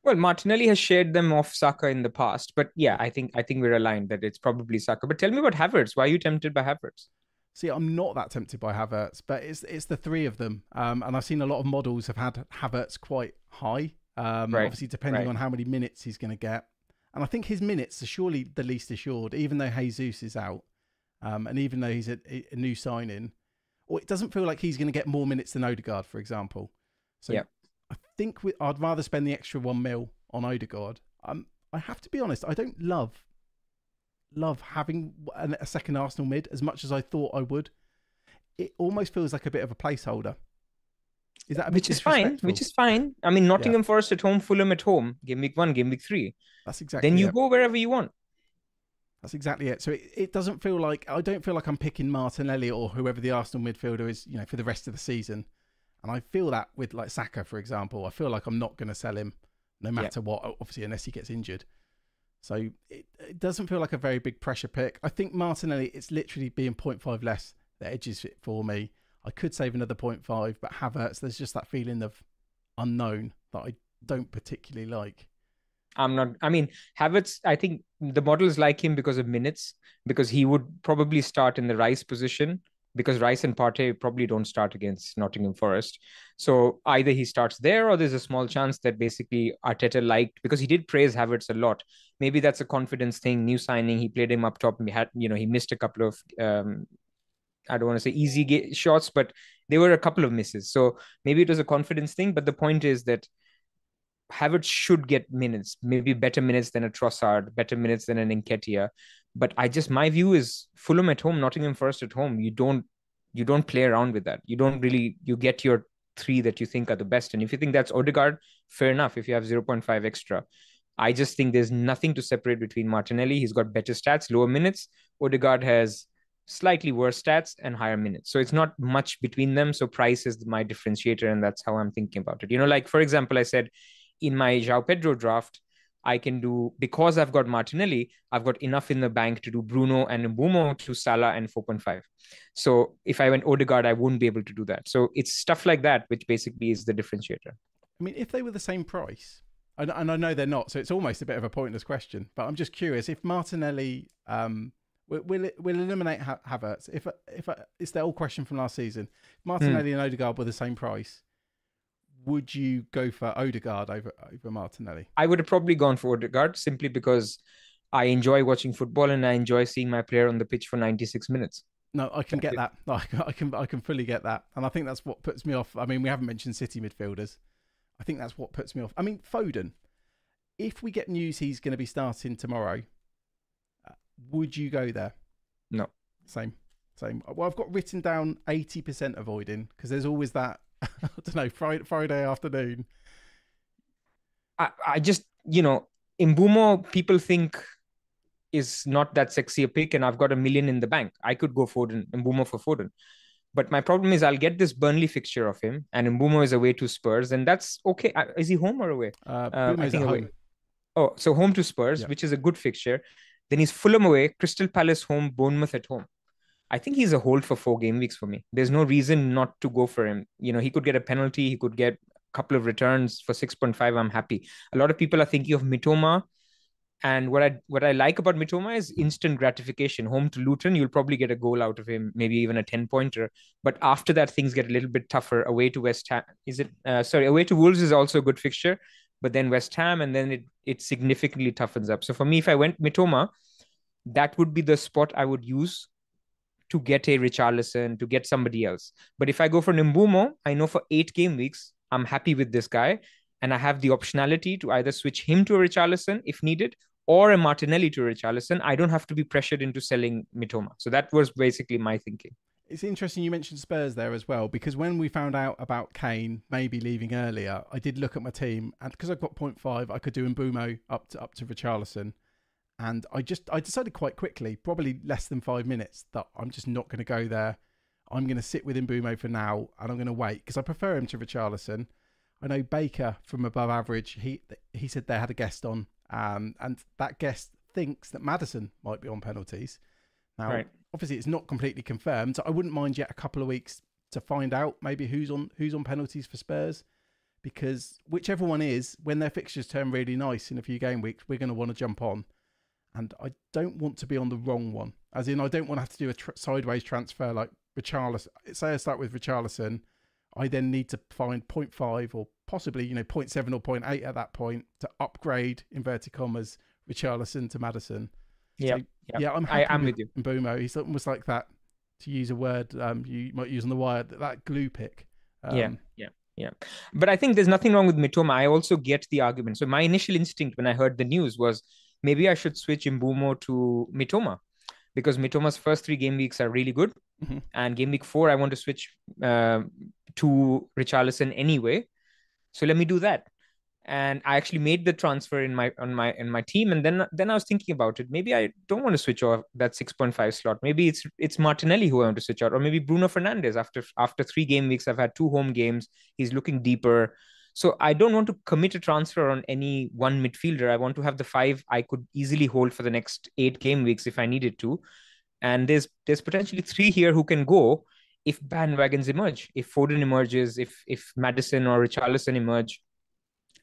Well, Martinelli has shared them off Saka in the past. But yeah, I think we're aligned that it's probably Saka. But tell me about Havertz. Why are you tempted by Havertz? See, I'm not that tempted by Havertz, but it's the three of them. And I've seen a lot of models have had Havertz quite high. Obviously, depending on how many minutes he's going to get. And I think his minutes are surely the least assured, even though Jesus is out. And even though he's a new sign-in, or it doesn't feel like he's going to get more minutes than Odegaard, for example. So I think I'd rather spend the extra £1 million on Odegaard. I have to be honest, I don't love having a second Arsenal mid as much as I thought I would. It almost feels like a bit of a placeholder. Is that which is fine. I mean, Nottingham Forest at home, Fulham at home, game week 1, game week 3. That's exactly. Then you go wherever you want. That's exactly it. So it doesn't feel like, I don't feel like I'm picking Martinelli or whoever the Arsenal midfielder is, you know, for the rest of the season. And I feel that with like Saka, for example, I feel like I'm not going to sell him no matter what, obviously, unless he gets injured. So it doesn't feel like a very big pressure pick. I think Martinelli, it's literally being 0.5 less that edges it for me. I could save another 0.5, but Havertz, there's just that feeling of unknown that I don't particularly like. Havertz, I think the models like him because of minutes, because he would probably start in the Rice position, because Rice and Partey probably don't start against Nottingham Forest. So either he starts there, or there's a small chance that basically Arteta liked, because he did praise Havertz a lot. Maybe that's a confidence thing, new signing. He played him up top and he missed a couple of... I don't want to say easy shots, but there were a couple of misses. So maybe it was a confidence thing. But the point is that Havertz should get minutes, maybe better minutes than a Trossard, better minutes than an Nketiah. But my view is Fulham at home, Nottingham Forest at home. You don't play around with that. You get your three that you think are the best. And if you think that's Odegaard, fair enough. If you have 0.5 extra, I just think there's nothing to separate between Martinelli. He's got better stats, lower minutes. Odegaard has slightly worse stats and higher minutes, so it's not much between them. So price is my differentiator, and that's how I'm thinking about it. Like, for example, I said in my João Pedro draft, I can do, because I've got Martinelli, I've got enough in the bank to do Bruno and Mbeumo to Salah and 4.5. so if I went Odegaard, I wouldn't be able to do that. So it's stuff like that which basically is the differentiator. I mean, if they were the same price, and I know they're not, so it's almost a bit of a pointless question, but I'm just curious if Martinelli We'll eliminate Havertz. If it's the old question from last season, if Martinelli and Odegaard were the same price, would you go for Odegaard over Martinelli? I would have probably gone for Odegaard, simply because I enjoy watching football and I enjoy seeing my player on the pitch for 96 minutes. No, I can get that. I can fully get that, and I think that's what puts me off. I mean, we haven't mentioned City midfielders. I think that's what puts me off. I mean, Foden. If we get news he's going to be starting tomorrow, would you go there? No. Same. Well, I've got written down 80% avoiding, because there's always that, I don't know, Friday afternoon. I just, Mbeumo, people think is not that sexy a pick, and I've got $1 million in the bank. I could go Foden, Mbeumo for Foden. But my problem is I'll get this Burnley fixture of him, and Mbeumo is away to Spurs, and that's okay. Is he home or away? I think away. Home. Oh, so home to Spurs, yeah, which is a good fixture. Then he's Fulham away, Crystal Palace home, Bournemouth at home. I think he's a hold for 4 game weeks for me. There's no reason not to go for him. You know, he could get a penalty. He could get a couple of returns for 6.5. I'm happy. A lot of people are thinking of Mitoma. And what I like about Mitoma is instant gratification. Home to Luton, you'll probably get a goal out of him, maybe even a 10-pointer. But after that, things get a little bit tougher. Away to West Ham, away to Wolves is also a good fixture. But then West Ham, and then it significantly toughens up. So for me, if I went Mitoma, that would be the spot I would use to get a Richarlison, to get somebody else. But if I go for Mbeumo, I know for 8 game weeks, I'm happy with this guy. And I have the optionality to either switch him to a Richarlison if needed, or a Martinelli to Richarlison. I don't have to be pressured into selling Mitoma. So that was basically my thinking. It's interesting you mentioned Spurs there as well, because when we found out about Kane maybe leaving earlier, I did look at my team, and because I've got 0.5, I could do Mbeumo up to Richarlison. And I decided quite quickly, probably less than 5 minutes, that I'm just not going to go there. I'm going to sit with Mbeumo for now, and I'm going to wait because I prefer him to Richarlison. I know Baker from Above Average, he said they had a guest on. And that guest thinks that Maddison might be on penalties. Now, Obviously, it's not completely confirmed. So I wouldn't mind yet a couple of weeks to find out maybe who's on penalties for Spurs, because whichever one is, when their fixtures turn really nice in a few game weeks, we're going to want to jump on. And I don't want to be on the wrong one. As in, I don't want to have to do a sideways transfer like Richarlison. Say I start with Richarlison, I then need to find 0.5 or possibly, 0.7 or 0.8 at that point to upgrade, inverted commas, Richarlison to Maddison. Yeah. So, yeah, I'm with you. Mbeumo, he's almost like that, to use a word you might use on The Wire, that glue pick. Yeah. But I think there's nothing wrong with Mitoma. I also get the argument. So my initial instinct when I heard the news was maybe I should switch Mbeumo to Mitoma, because Mitoma's first 3 game weeks are really good. Mm-hmm. And game week 4, I want to switch to Richarlison anyway. So let me do that. And I actually made the transfer in my team. And then I was thinking about it. Maybe I don't want to switch off that 6.5 slot. Maybe it's Martinelli who I want to switch out, or maybe Bruno Fernandes. After 3 game weeks, I've had 2 home games. He's looking deeper. So I don't want to commit a transfer on any one midfielder. I want to have the 5 I could easily hold for the next 8 game weeks if I needed to. And there's potentially 3 here who can go if bandwagons emerge. If Foden emerges, if Maddison or Richarlison emerge,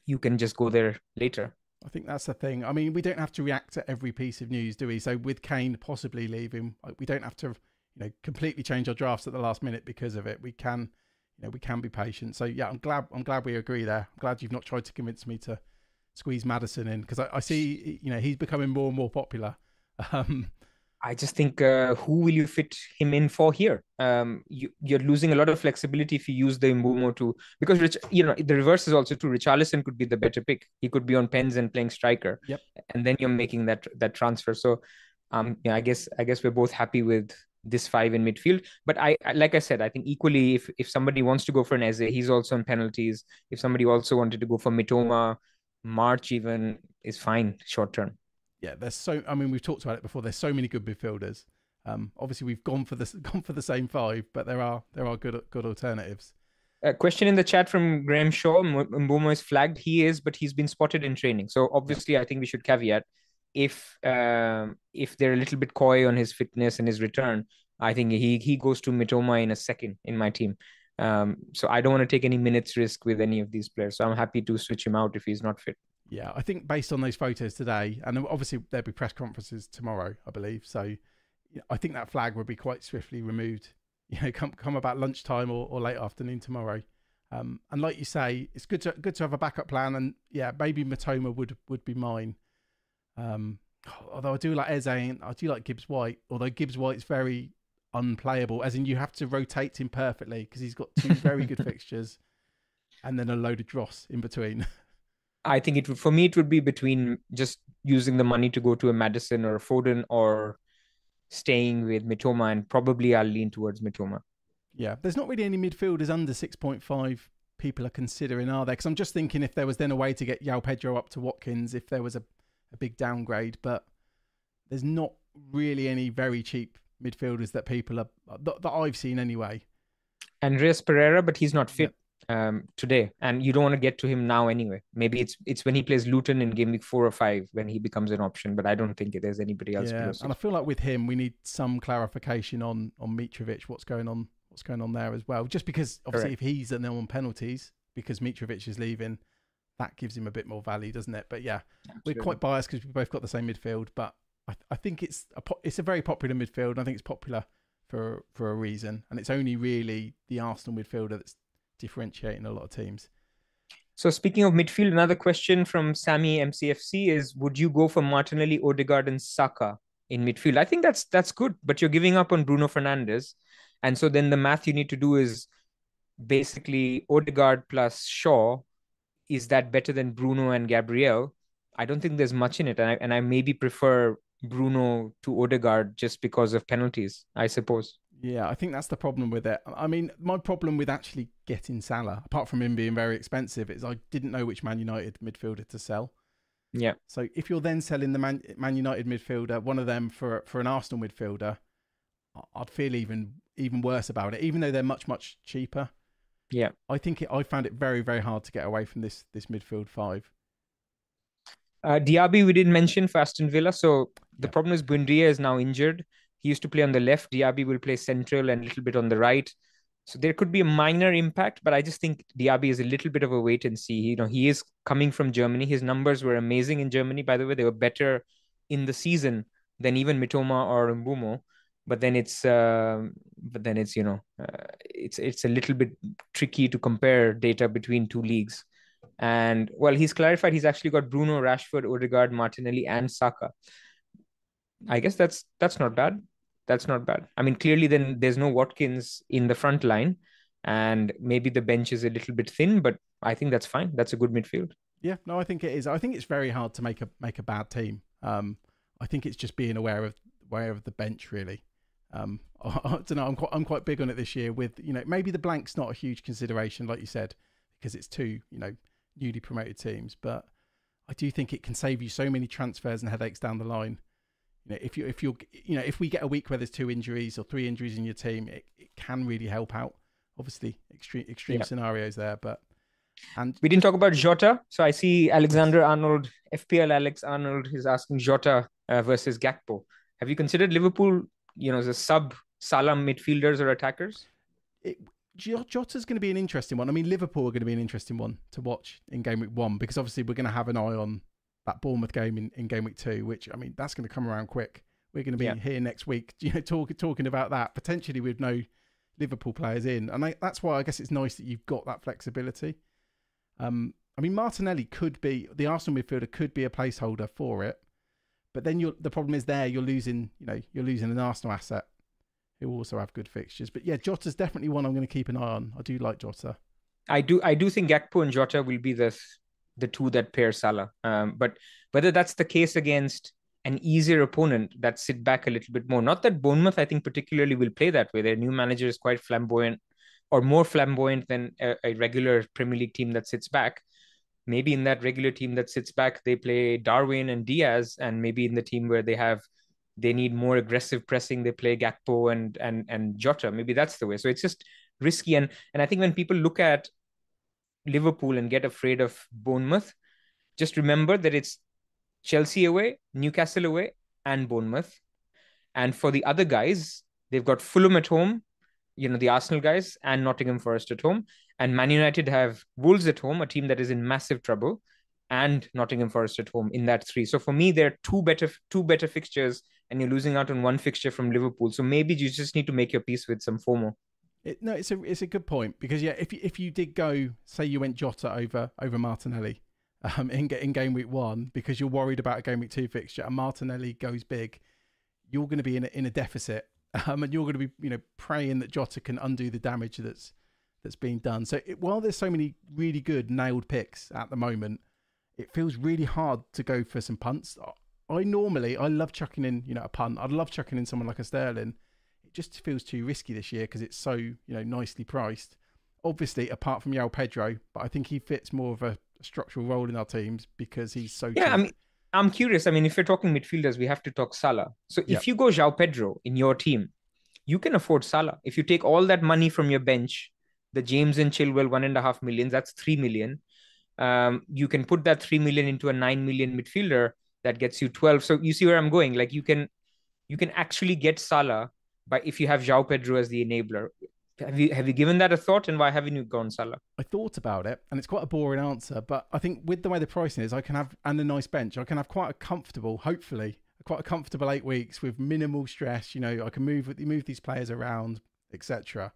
you can just go there later. I think that's the thing. I mean, we don't have to react to every piece of news, do we? So with Kane possibly leaving, we don't have to, completely change our drafts at the last minute because of it. We can, we can be patient. So yeah, I'm glad we agree there. I'm glad you've not tried to convince me to squeeze Maddison in, because I see, he's becoming more and more popular. I just think, who will you fit him in for here? You're losing a lot of flexibility if you use the Mbeumo to... Because, the reverse is also true. Richarlison could be the better pick. He could be on pens and playing striker. Yep. And then you're making that transfer. So, I guess we're both happy with this 5 in midfield. But like I said, I think equally, if somebody wants to go for an Eze, he's also on penalties. If somebody also wanted to go for Mitoma, March even is fine short term. Yeah, we've talked about it before. There's so many good midfielders. Obviously, we've gone for the same 5, but there are good alternatives. A question in the chat from Graham Shaw: Mbeumo is flagged. He is, but he's been spotted in training. So obviously, I think we should caveat if they're a little bit coy on his fitness and his return. I think he goes to Mitoma in a second in my team. So I don't want to take any minutes risk with any of these players. So I'm happy to switch him out if he's not fit. Yeah, I think based on those photos today, and obviously there'll be press conferences tomorrow, I believe. So I think that flag will be quite swiftly removed, come about lunchtime or late afternoon tomorrow. And like you say, it's good to have a backup plan. And yeah, maybe Mitoma would be mine. Although I do like Eze, and I do like Gibbs White, although Gibbs White's very unplayable, as in you have to rotate him perfectly because he's got 2 very good fixtures and then a load of dross in between. I think it would be between just using the money to go to a Maddison or a Foden or staying with Mitoma, and probably I'll lean towards Mitoma. Yeah, there's not really any midfielders under 6.5 people are considering, are there? Because I'm just thinking if there was then a way to get João Pedro up to Watkins, if there was a big downgrade, but there's not really any very cheap midfielders that people are that I've seen anyway. Andreas Pereira, but he's not fit today, and you don't want to get to him now anyway. Maybe it's when he plays Luton in game week 4 or 5 when he becomes an option, but I don't think there's anybody else. Yeah, and I feel like with him we need some clarification on Mitrovic, what's going on there as well, just because obviously if he's now on penalties because Mitrovic is leaving, that gives him a bit more value, doesn't it? But yeah, absolutely. We're quite biased because we've both got the same midfield, but I think it's a very popular midfield, and I think it's popular for a reason, and it's only really the Arsenal midfielder that's differentiating a lot of teams. So speaking of midfield, another question from Sammy MCFC is, would you go for Martinelli, Odegaard and Saka in midfield? I think that's good, but you're giving up on Bruno Fernandes, and so then the math you need to do is basically Odegaard plus Shaw. Is that better than Bruno and Gabriel? I don't think there's much in it, and I maybe prefer Bruno to Odegaard just because of penalties, I suppose. Yeah, I think that's the problem with it. I mean, my problem with actually getting Salah, apart from him being very expensive, is I didn't know which Man United midfielder to sell. Yeah. So if you're then selling the Man United midfielder, one of them for an Arsenal midfielder, I'd feel even worse about it, even though they're much cheaper. Yeah. I think I found it very, very hard to get away from this midfield five. Diaby we didn't mention for Aston Villa. So the problem is Buendia is now injured. He used to play on the left. Diaby will play central and a little bit on the right. So there could be a minor impact, but I just think Diaby is a little bit of a wait and see. You know, he is coming from Germany. His numbers were amazing in Germany, by the way. They were better in the season than even Mitoma or Mbeumo. But then it's you know, it's a little bit tricky to compare data between two leagues. And well, he's clarified he's actually got Bruno, Rashford, Odegaard, Martinelli, and Saka. I guess that's not bad. That's not bad. I mean, clearly then there's no Watkins in the front line, and maybe the bench is a little bit thin, but I think that's fine. That's a good midfield. Yeah, no, I think it is. I think it's very hard to make a bad team. I think it's just being aware of the bench really. I don't know. I'm quite big on it this year. With, you know, maybe the blank's not a huge consideration, like you said, because it's two, you know, newly promoted teams. But I do think it can save you so many transfers and headaches down the line. You know, if we get a week where there's 2 injuries or 3 injuries in your team, it can really help out. Obviously, extreme scenarios there, but. And we didn't talk about Jota. So I see Alexander Arnold, FPL Alex Arnold is asking Jota versus Gakpo. Have you considered Liverpool, you know, as a sub Salah midfielders or attackers? Jota's going to be an interesting one. I mean, Liverpool are going to be an interesting one to watch in game week 1, because obviously we're going to have an eye on that Bournemouth game in game week 2, which, I mean, that's going to come around quick. We're going to be here next week, you know, talking about that, potentially with no Liverpool players in. And that's why I guess it's nice that you've got that flexibility. I mean, Martinelli the Arsenal midfielder could be a placeholder for it. But then the problem is you're losing an Arsenal asset who also have good fixtures. But yeah, Jota's definitely one I'm going to keep an eye on. I do like Jota. I do think Gakpo and Jota will be the two that pair Salah. But whether that's the case against an easier opponent that sit back a little bit more. Not that Bournemouth, I think, particularly will play that way. Their new manager is quite flamboyant, or more flamboyant than a regular Premier League team that sits back. Maybe in that regular team that sits back, they play Darwin and Diaz, and maybe in the team where they need more aggressive pressing, they play Gakpo and Jota. Maybe that's the way. So it's just risky. And I think when people look at Liverpool and get afraid of Bournemouth, just remember that it's Chelsea away, Newcastle away, and Bournemouth. And for the other guys, they've got Fulham at home, you know, the Arsenal guys, and Nottingham Forest at home. And Man United have Wolves at home, a team that is in massive trouble, and Nottingham Forest at home in that 3. So for me, there are two better fixtures, and you're losing out on one fixture from Liverpool. So maybe you just need to make your peace with some FOMO. No, it's a good point, because yeah, if you did go, say you went Jota over Martinelli in game week 1 because you're worried about a game week 2 fixture, and Martinelli goes big, you're going to be in a deficit, and you're going to be, you know, praying that Jota can undo the damage that's being done. So while there's so many really good nailed picks at the moment, it feels really hard to go for some punts. I love chucking in, you know, a punt. I'd love chucking in someone like a Sterling. It just feels too risky this year because it's so, you know, nicely priced. Obviously, apart from João Pedro, but I think he fits more of a structural role in our teams because he's so cheap. I mean, I'm curious. I mean, if you're talking midfielders, we have to talk Salah. So if you go João Pedro in your team, you can afford Salah. If you take all that money from your bench, the James and Chilwell, 1.5 million, that's 3 million. You can put that 3 million into a 9 million midfielder that gets you 12. So you see where I'm going. Like you can actually get Salah by if you have João Pedro as the enabler. Have you given that a thought, and why haven't you gone Salah? I thought about it, and it's quite a boring answer, but I think with the way the pricing is, I can have, and a nice bench, I can have quite a comfortable, hopefully, quite a comfortable 8 weeks with minimal stress. You know, I can move these players around, etc.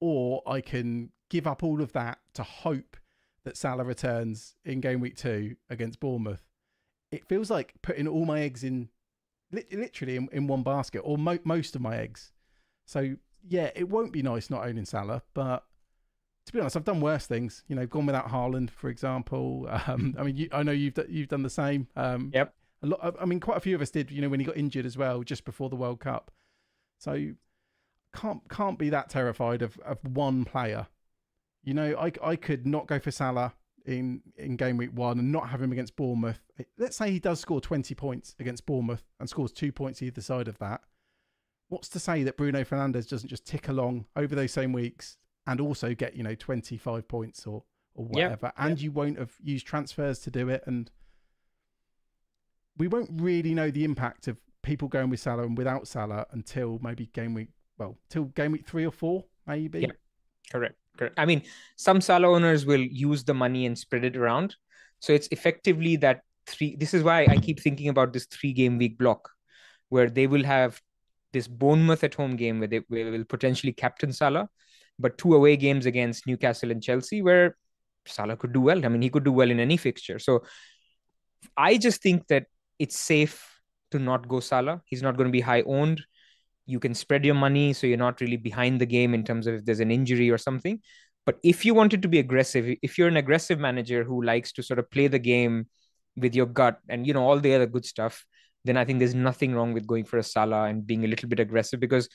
Or I can give up all of that to hope that Salah returns in game week 2 against Bournemouth. It feels like putting all my eggs in, literally in one basket, or most of my eggs. So yeah, it won't be nice not owning Salah, but to be honest, I've done worse things. You know, gone without Haaland, for example. I mean, I know you've done the same. Yep. A lot. I mean, quite a few of us did. You know, when he got injured as well, just before the World Cup. So can't be that terrified of one player. You know, I could not go for Salah in game week 1 and not have him against Bournemouth. Let's say he does score 20 points against Bournemouth and scores 2 points either side of that. What's to say that Bruno Fernandes doesn't just tick along over those same weeks and also get, you know, 25 points or whatever. Yeah, and you won't have used transfers to do it. And we won't really know the impact of people going with Salah and without Salah until maybe till game week 3 or 4, maybe. Yeah, correct. I mean, some Salah owners will use the money and spread it around. So it's effectively that three. This is why I keep thinking about this 3-game week block where they will have this Bournemouth at home game where they will potentially captain Salah, but 2 away games against Newcastle and Chelsea where Salah could do well. I mean, he could do well in any fixture. So I just think that it's safe to not go Salah. He's not going to be high owned. You can spread your money, so you're not really behind the game in terms of if there's an injury or something. But if you wanted to be aggressive, if you're an aggressive manager who likes to sort of play the game with your gut and, you know, all the other good stuff, then I think there's nothing wrong with going for a Salah and being a little bit aggressive, because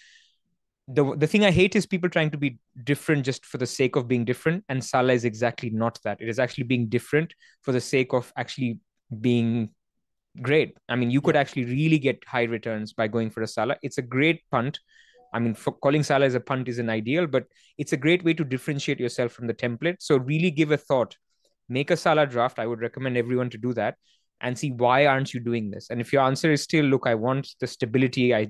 the thing I hate is people trying to be different just for the sake of being different, and Salah is exactly not that. It is actually being different for the sake of actually being great. I mean, you could actually really get high returns by going for a Salah. It's a great punt. I mean, calling Salah as a punt isn't ideal, but it's a great way to differentiate yourself from the template. So really give a thought. Make a Salah draft. I would recommend everyone to do that. And see, why aren't you doing this? And if your answer is still, look, I want the stability. I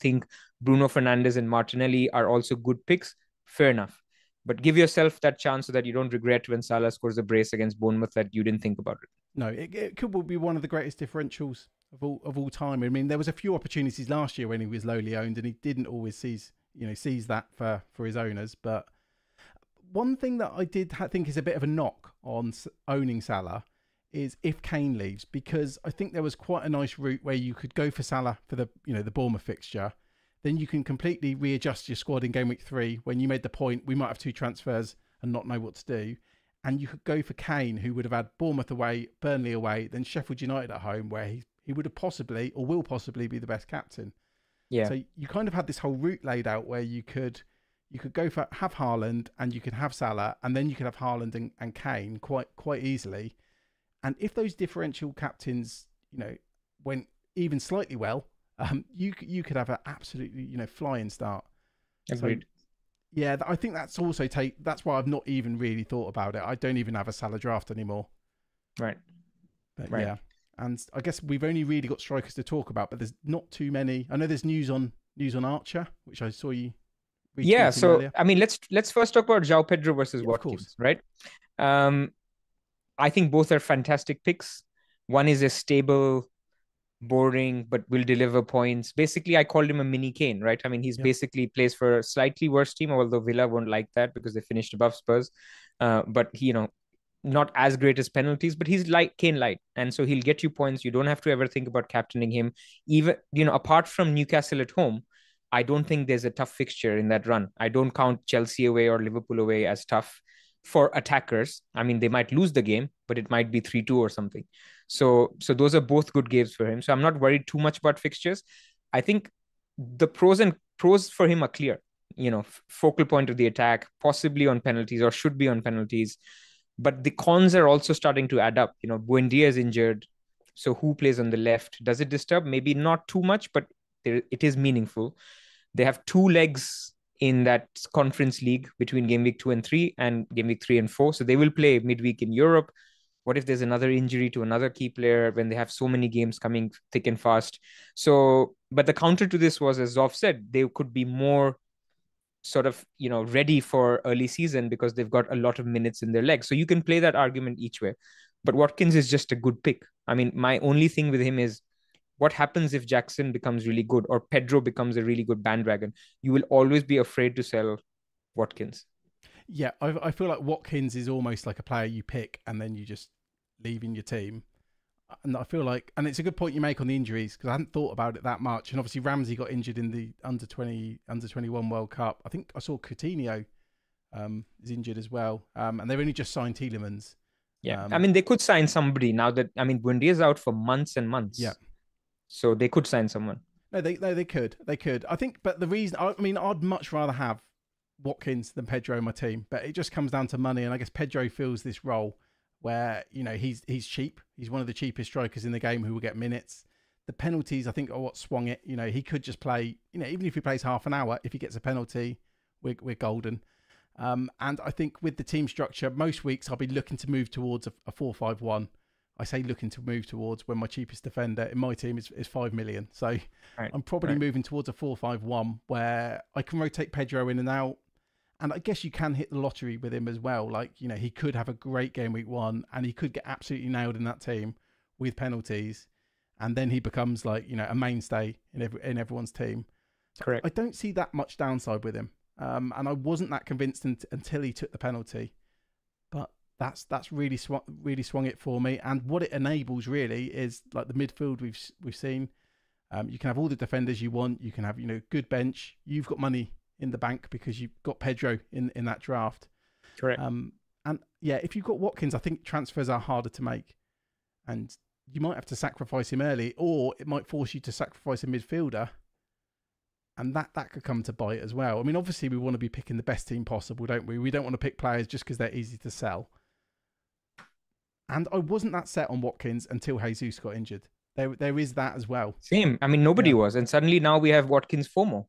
think Bruno Fernandes and Martinelli are also good picks. Fair enough. But give yourself that chance so that you don't regret when Salah scores a brace against Bournemouth that you didn't think about it. No, it could be one of the greatest differentials of all time. I mean, there was a few opportunities last year when he was lowly owned and he didn't always seize that for his owners. But one thing that I did think is a bit of a knock on owning Salah is if Kane leaves, because I think there was quite a nice route where you could go for Salah for the Bournemouth fixture. Then you can completely readjust your squad in game week 3 when you made the point, we might have 2 transfers and not know what to do. And you could go for Kane, who would have had Bournemouth away, Burnley away, then Sheffield United at home, where he would have possibly or will possibly be the best captain. Yeah. So you kind of had this whole route laid out where you could go for, have Haaland, and you could have Salah, and then you could have Haaland and Kane quite easily. And if those differential captains, you know, went even slightly well, you could have an absolutely, you know, flying start. Agreed. So, yeah, I think that's also that's why I've not even really thought about it. I don't even have a Salah draft anymore. Right. But, right. Yeah. And I guess we've only really got strikers to talk about, but there's not too many. I know there's news on Archer, which I saw you. Yeah. So earlier. I mean, let's first talk about João Pedro versus Watkins, right? I think both are fantastic picks. One is a stable, boring, but will deliver points. Basically, I called him a mini Kane, right? I mean, he's basically plays for a slightly worse team, although Villa won't like that because they finished above Spurs. But, you know, not as great as penalties, but he's like Kane light. And so he'll get you points. You don't have to ever think about captaining him. Even, you know, apart from Newcastle at home, I don't think there's a tough fixture in that run. I don't count Chelsea away or Liverpool away as tough. For attackers, I mean, they might lose the game, but it might be 3-2 or something. So those are both good games for him. So I'm not worried too much about fixtures. I think the pros for him are clear. You know, focal point of the attack, possibly on penalties or should be on penalties. But the cons are also starting to add up. You know, Buendia is injured. So who plays on the left? Does it disturb? Maybe not too much, but it is meaningful. They have two legs in that Conference League between game week 2 and 3 and game week 3 and 4. So they will play midweek in Europe. What if there's another injury to another key player when they have so many games coming thick and fast? So, but the counter to this was, as Zoff said, they could be more sort of, you know, ready for early season because they've got a lot of minutes in their legs. So you can play that argument each way. But Watkins is just a good pick. I mean, my only thing with him is, what happens if Jackson becomes really good or Pedro becomes a really good bandwagon? You will always be afraid to sell Watkins. Yeah, I feel like Watkins is almost like a player you pick and then you just leave in your team. And I feel like, and it's a good point you make on the injuries, because I hadn't thought about it that much. And obviously Ramsey got injured in the under 21 World Cup. I think I saw Coutinho is injured as well. And they've only just signed Tielemans. Yeah, I mean, they could sign somebody now that, I mean, Buendia's out for months and months. Yeah. So they could sign someone. No, they could. I think, but the reason, I mean, I'd much rather have Watkins than Pedro in my team, but it just comes down to money. And I guess Pedro fills this role where, you know, he's cheap. He's one of the cheapest strikers in the game who will get minutes. The penalties, I think, are what swung it. You know, he could just play, you know, even if he plays half an hour, if he gets a penalty, we're golden. And I think with the team structure, most weeks I'll be looking to move towards a 4-5-1. I say looking to move towards when my cheapest defender in my team is 5 million. So right, I'm probably moving towards a 4-5-1 where I can rotate Pedro in and out. And I guess you can hit the lottery with him as well. Like, you know, he could have a great game week 1 and he could get absolutely nailed in that team with penalties. And then he becomes like, you know, a mainstay in everyone's team. Correct. I don't see that much downside with him. And I wasn't that convinced until he took the penalty. But that's really swung it for me. And what it enables really is like the midfield we've seen. You can have all the defenders you want. You can have, you know, good bench. You've got money in the bank because you've got Pedro in that draft. Correct. And yeah, if you've got Watkins, I think transfers are harder to make. And you might have to sacrifice him early, or it might force you to sacrifice a midfielder. And that could come to bite as well. I mean, obviously we want to be picking the best team possible, don't we? We don't want to pick players just because they're easy to sell. And I wasn't that set on Watkins until Jesus got injured. There is that as well. Same. I mean, nobody was. And suddenly now we have Watkins FOMO.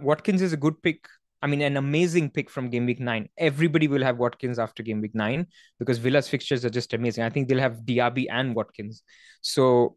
Watkins is a good pick. I mean, an amazing pick from game week 9. Everybody will have Watkins after game week 9 because Villa's fixtures are just amazing. I think they'll have Diaby and Watkins. So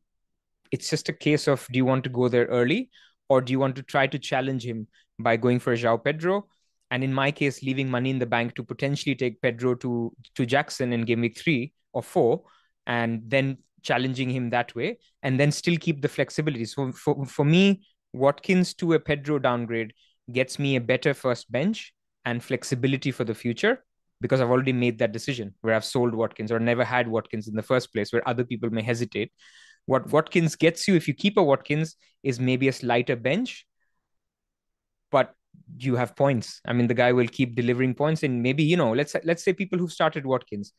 it's just a case of, do you want to go there early or do you want to try to challenge him by going for João Pedro? And in my case, leaving money in the bank to potentially take Pedro to Jackson in game week 3 or 4, and then challenging him that way, and then still keep the flexibility. So for me, Watkins to a Pedro downgrade gets me a better first bench and flexibility for the future, because I've already made that decision where I've sold Watkins or never had Watkins in the first place, where other people may hesitate. What Watkins gets you, if you keep a Watkins, is maybe a slighter bench, but you have points. I mean, the guy will keep delivering points, and maybe, you know, let's say people who started Watkins,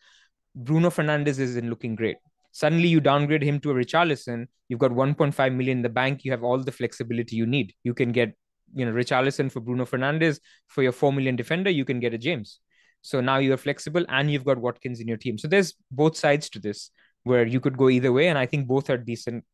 Bruno Fernandes isn't looking great. Suddenly you downgrade him to a Richarlison. You've got 1.5 million in the bank. You have all the flexibility you need. You can get, you know, Richarlison for Bruno Fernandes. For your 4 million defender, you can get a James. So now you are flexible and you've got Watkins in your team. So there's both sides to this where you could go either way. And I think both are decent,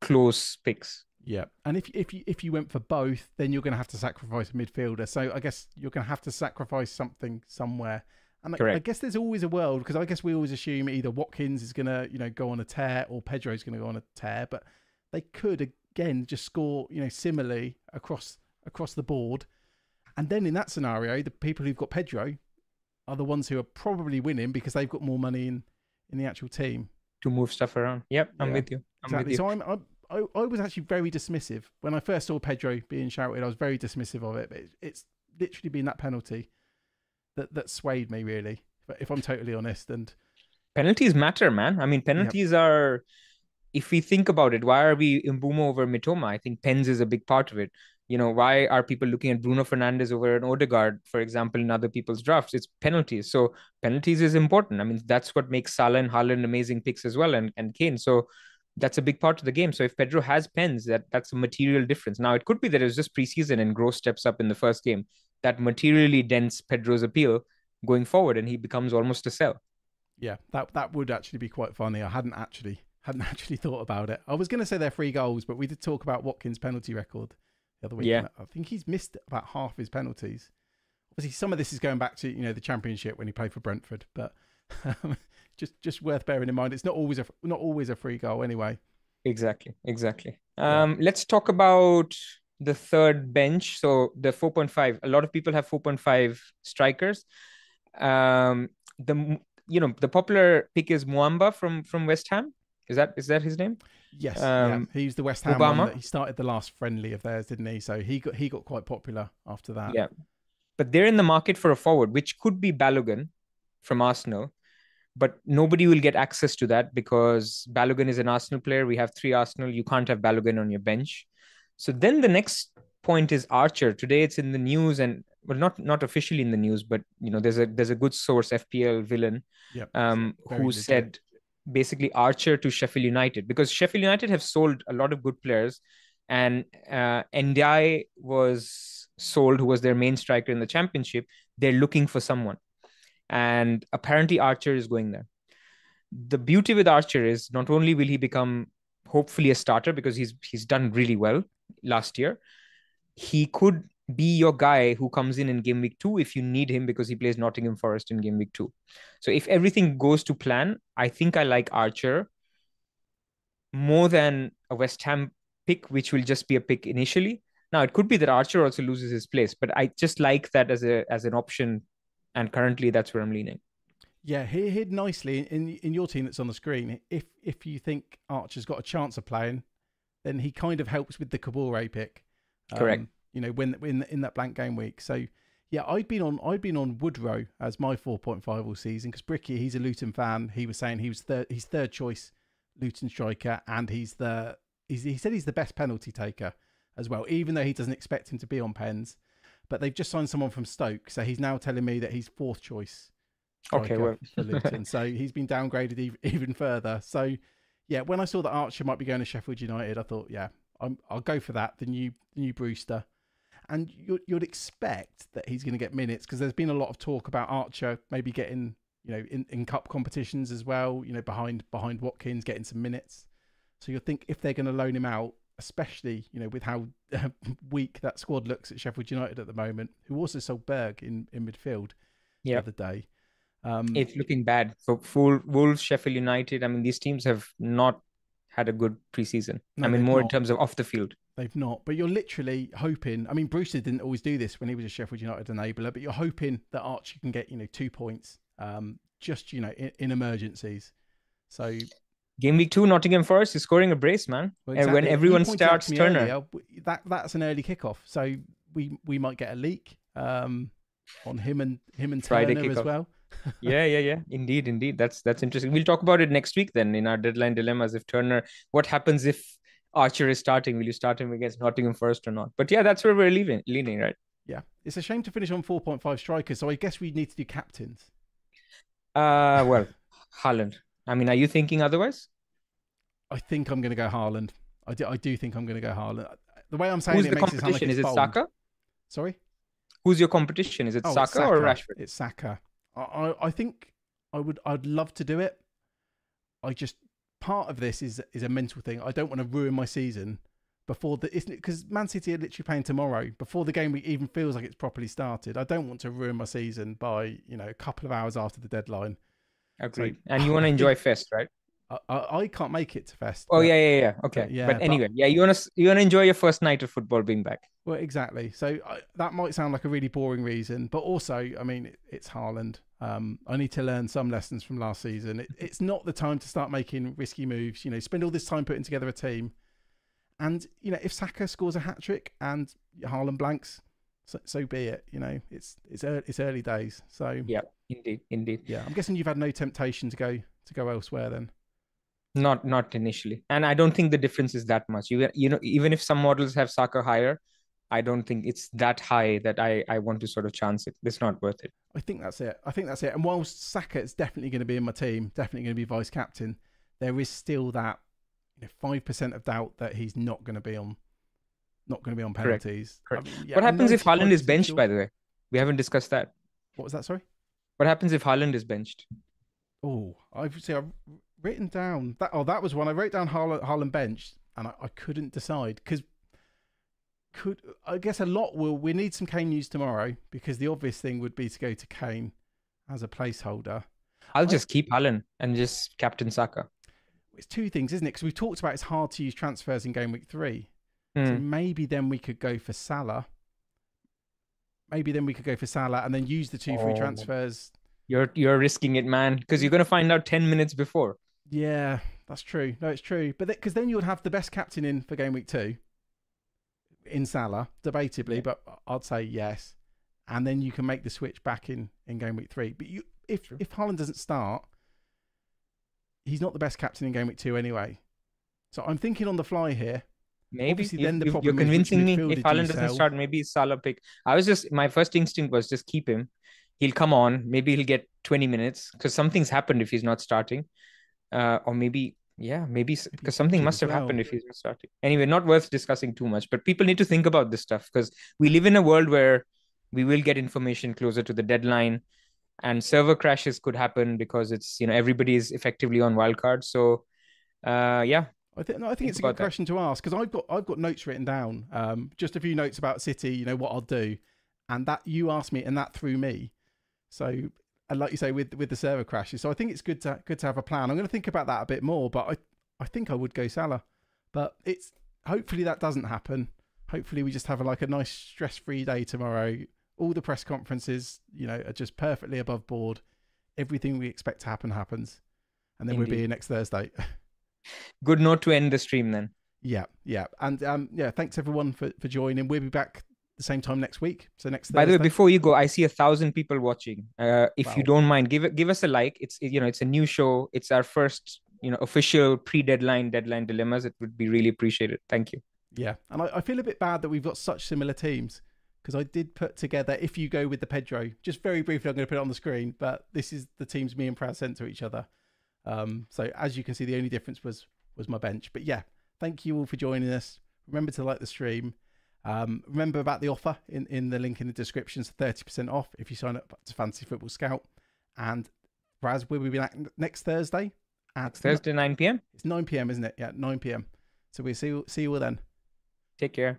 close picks. Yeah. And if you went for both, then you're going to have to sacrifice a midfielder. So I guess you're going to have to sacrifice something somewhere. And I guess there's always a world, because I guess we always assume either Watkins is going to, you know, go on a tear or Pedro's going to go on a tear, but they could again just score, you know, similarly across the board. And then in that scenario, the people who've got Pedro are the ones who are probably winning because they've got more money in the actual team to move stuff around. Yep, I'm with you. Exactly. So I was actually very dismissive when I first saw Pedro being shouted. I was very dismissive of it, but it's literally been that penalty that swayed me, really, if I'm totally honest. And penalties matter, man. I mean, penalties are, if we think about it, why are we Mbeumo over Mitoma? I think pens is a big part of it. You know, why are people looking at Bruno Fernandes over an Odegaard, for example, in other people's drafts? It's penalties. So penalties is important. I mean, that's what makes Salah and Haaland amazing picks as well, and Kane. So that's a big part of the game. So if Pedro has pens, that's a material difference. Now, it could be that it was just preseason and Gross steps up in the first game. That materially dents Pedro's appeal going forward, and he becomes almost a sell. Yeah, that would actually be quite funny. I hadn't actually thought about it. I was going to say they're 3 goals, but we did talk about Watkins' penalty record. the other week. Yeah. I think he's missed about half his penalties. Obviously, some of this is going back to, you know, the Championship when he played for Brentford, but just worth bearing in mind. It's not always a free goal anyway. Exactly. Let's talk about the third bench. So the 4.5. A lot of people have 4.5 strikers. The popular pick is Mwamba from West Ham. Is that his name? Yes. Yeah. He's the West Ham one that he started the last friendly of theirs, didn't he? So he got quite popular after that. Yeah. But they're in the market for a forward, which could be Balogun from Arsenal. But nobody will get access to that because Balogun is an Arsenal player. We have three Arsenal. You can't have Balogun on your bench. So then the next point is Archer. Today it's in the news, and well, not officially in the news, but you know, there's a good source, FPL Villain, who said basically Archer to Sheffield United, because Sheffield United have sold a lot of good players, and Ndiaye was sold, who was their main striker in the Championship. They're looking for someone. And apparently Archer is going there. The beauty with Archer is not only will he become hopefully a starter, because he's done really well last year. He could be your guy who comes in game week 2 if you need him, because he plays Nottingham Forest in game week 2. So if everything goes to plan, I think I like Archer more than a West Ham pick, which will just be a pick initially. Now, it could be that Archer also loses his place, but I just like that as an option. And currently, that's where I'm leaning. Yeah, he hid nicely in your team that's on the screen. If you think Archer's got a chance of playing, then he kind of helps with the Kabore pick. Correct. You know, in that blank game week. So yeah, I'd been on Woodrow as my 4.5 all season, because Bricky, he's a Luton fan. He was saying he was his third choice Luton striker, and he said he's the best penalty taker as well, even though he doesn't expect him to be on pens. But they've just signed someone from Stoke, so he's now telling me that he's fourth choice. Okay, well, for Luton. So he's been downgraded even further. So yeah, when I saw that Archer might be going to Sheffield United, I thought, yeah, I'll go for that. The new Brewster, and you'd expect that he's going to get minutes, because there's been a lot of talk about Archer maybe getting, you know, in cup competitions as well. You know, behind Watkins, getting some minutes. So you'll think if they're going to loan him out, especially, you know, with how weak that squad looks at Sheffield United at the moment, who also sold Berg in midfield the other day. It's looking bad. So Wolves, Sheffield United, I mean, these teams have not had a good preseason. No, I mean, more not in terms of off the field. They've not. But you're literally hoping, I mean, Brewster didn't always do this when he was a Sheffield United enabler, but you're hoping that Archie can get, you know, 2 points just, you know, in emergencies. So... Game week 2, Nottingham Forest is scoring a brace, man. Well, exactly. And when everyone starts Turner. Earlier, that's an early kickoff. So we might get a leak on him and Friday Turner as well. Yeah. Indeed. That's interesting. We'll talk about it next week then in our deadline dilemmas. If Turner, what happens if Archer is starting? Will you start him against Nottingham Forest or not? But yeah, that's where we're leaning, right? Yeah. It's a shame to finish on 4.5 strikers. So I guess we need to do captains. Well, Haaland. I mean, are you thinking otherwise? I think I'm going to go Haaland. I do think I'm going to go Haaland. The way I'm saying it makes it sound like it's bold. Who's the competition? Is it Saka? Sorry? Who's your competition? Is it Saka or Rashford? It's Saka. I think I'd love to do it. I just, part of this is a mental thing. I don't want to ruin my season before because Man City are literally playing tomorrow, before the game week even feels like it's properly started. I don't want to ruin my season by, you know, a couple of hours after the deadline. Agreed. So, and you want to enjoy Fest, right? I can't make it to Fest. Oh, yeah. Okay. Yeah, but anyway, you want to enjoy your first night of football being back. Well, exactly. So that might sound like a really boring reason, but also, I mean, it's Haaland. I need to learn some lessons from last season. It's not the time to start making risky moves. You know, spend all this time putting together a team. And, you know, if Saka scores a hat-trick and Haaland blanks, so be it. You know, it's early days. So yeah, indeed. Yeah, I'm guessing you've had no temptation to go elsewhere then. Not initially, and I don't think the difference is that much. You know, even if some models have Saka higher, I don't think it's that high that I want to sort of chance it. It's not worth it. I think that's it. And whilst Saka is definitely going to be in my team, definitely going to be vice captain, there is still that 5% of doubt that he's not going to be on penalties. Correct. I mean, yeah, what happens if Haaland is benched, by the way? We haven't discussed that. What was that, sorry? What happens if Haaland is benched? Oh, I've written down... that was one. I wrote down Haaland benched, and I couldn't decide, because I guess a lot will. We need some Kane news tomorrow, because the obvious thing would be to go to Kane as a placeholder. I'll just keep Haaland and just captain Saka. It's two things, isn't it? Because we've talked about it's hard to use transfers in game week 3. So maybe then we could go for Salah. Maybe then we could go for Salah and then use the two free transfers. You're risking it, man, because you're going to find out 10 minutes before. Yeah, that's true. No, it's true. But because then you would have the best captain in for game week 2 in Salah, debatably, but I'd say yes. And then you can make the switch back in game week 3. But you, if Haaland doesn't start, he's not the best captain in game week 2 anyway. So I'm thinking on the fly here. Maybe then the problem you're convincing me. If Haaland doesn't start, maybe it's Salah pick. I was just, my first instinct was just keep him. He'll come on. Maybe he'll get 20 minutes because something's happened if he's not starting. Or maybe, yeah, maybe because something must have happened if he's not starting. Anyway, not worth discussing too much, but people need to think about this stuff because we live in a world where we will get information closer to the deadline and server crashes could happen because it's, you know, everybody is effectively on wildcard. So, yeah. I think it's a good question to ask because I've got notes written down, just a few notes about City, you know, what I'll do. And that you asked me and that threw me. So, and like you say, with the server crashes. So I think it's good to have a plan. I'm going to think about that a bit more, but I think I would go Salah. But it's hopefully that doesn't happen. Hopefully we just have a nice stress-free day tomorrow. All the press conferences, you know, are just perfectly above board. Everything we expect to happen happens. And then we'll be here next Thursday. Good note to end the stream then. Yeah. And yeah, thanks everyone for joining. We'll be back the same time next week. So next Thursday. By the way, before you go, I see 1,000 people watching. If you don't mind, give us a like. It's, you know, it's a new show. It's our first, you know, official deadline dilemmas. It would be really appreciated. Thank you. Yeah. And I feel a bit bad that we've got such similar teams because I did put together, if you go with the Pedro, just very briefly, I'm going to put it on the screen, but this is the teams me and Praz sent to each other. So as you can see, the only difference was my bench. But yeah, thank you all for joining us. Remember to like the stream. Remember about the offer in the link in the description. So 30% off if you sign up to Fantasy Football Scout. And Raz, will we be back next Thursday? Thursday, 9 p.m. It's 9 p.m., isn't it? Yeah, 9 p.m. So we'll see you all then. Take care.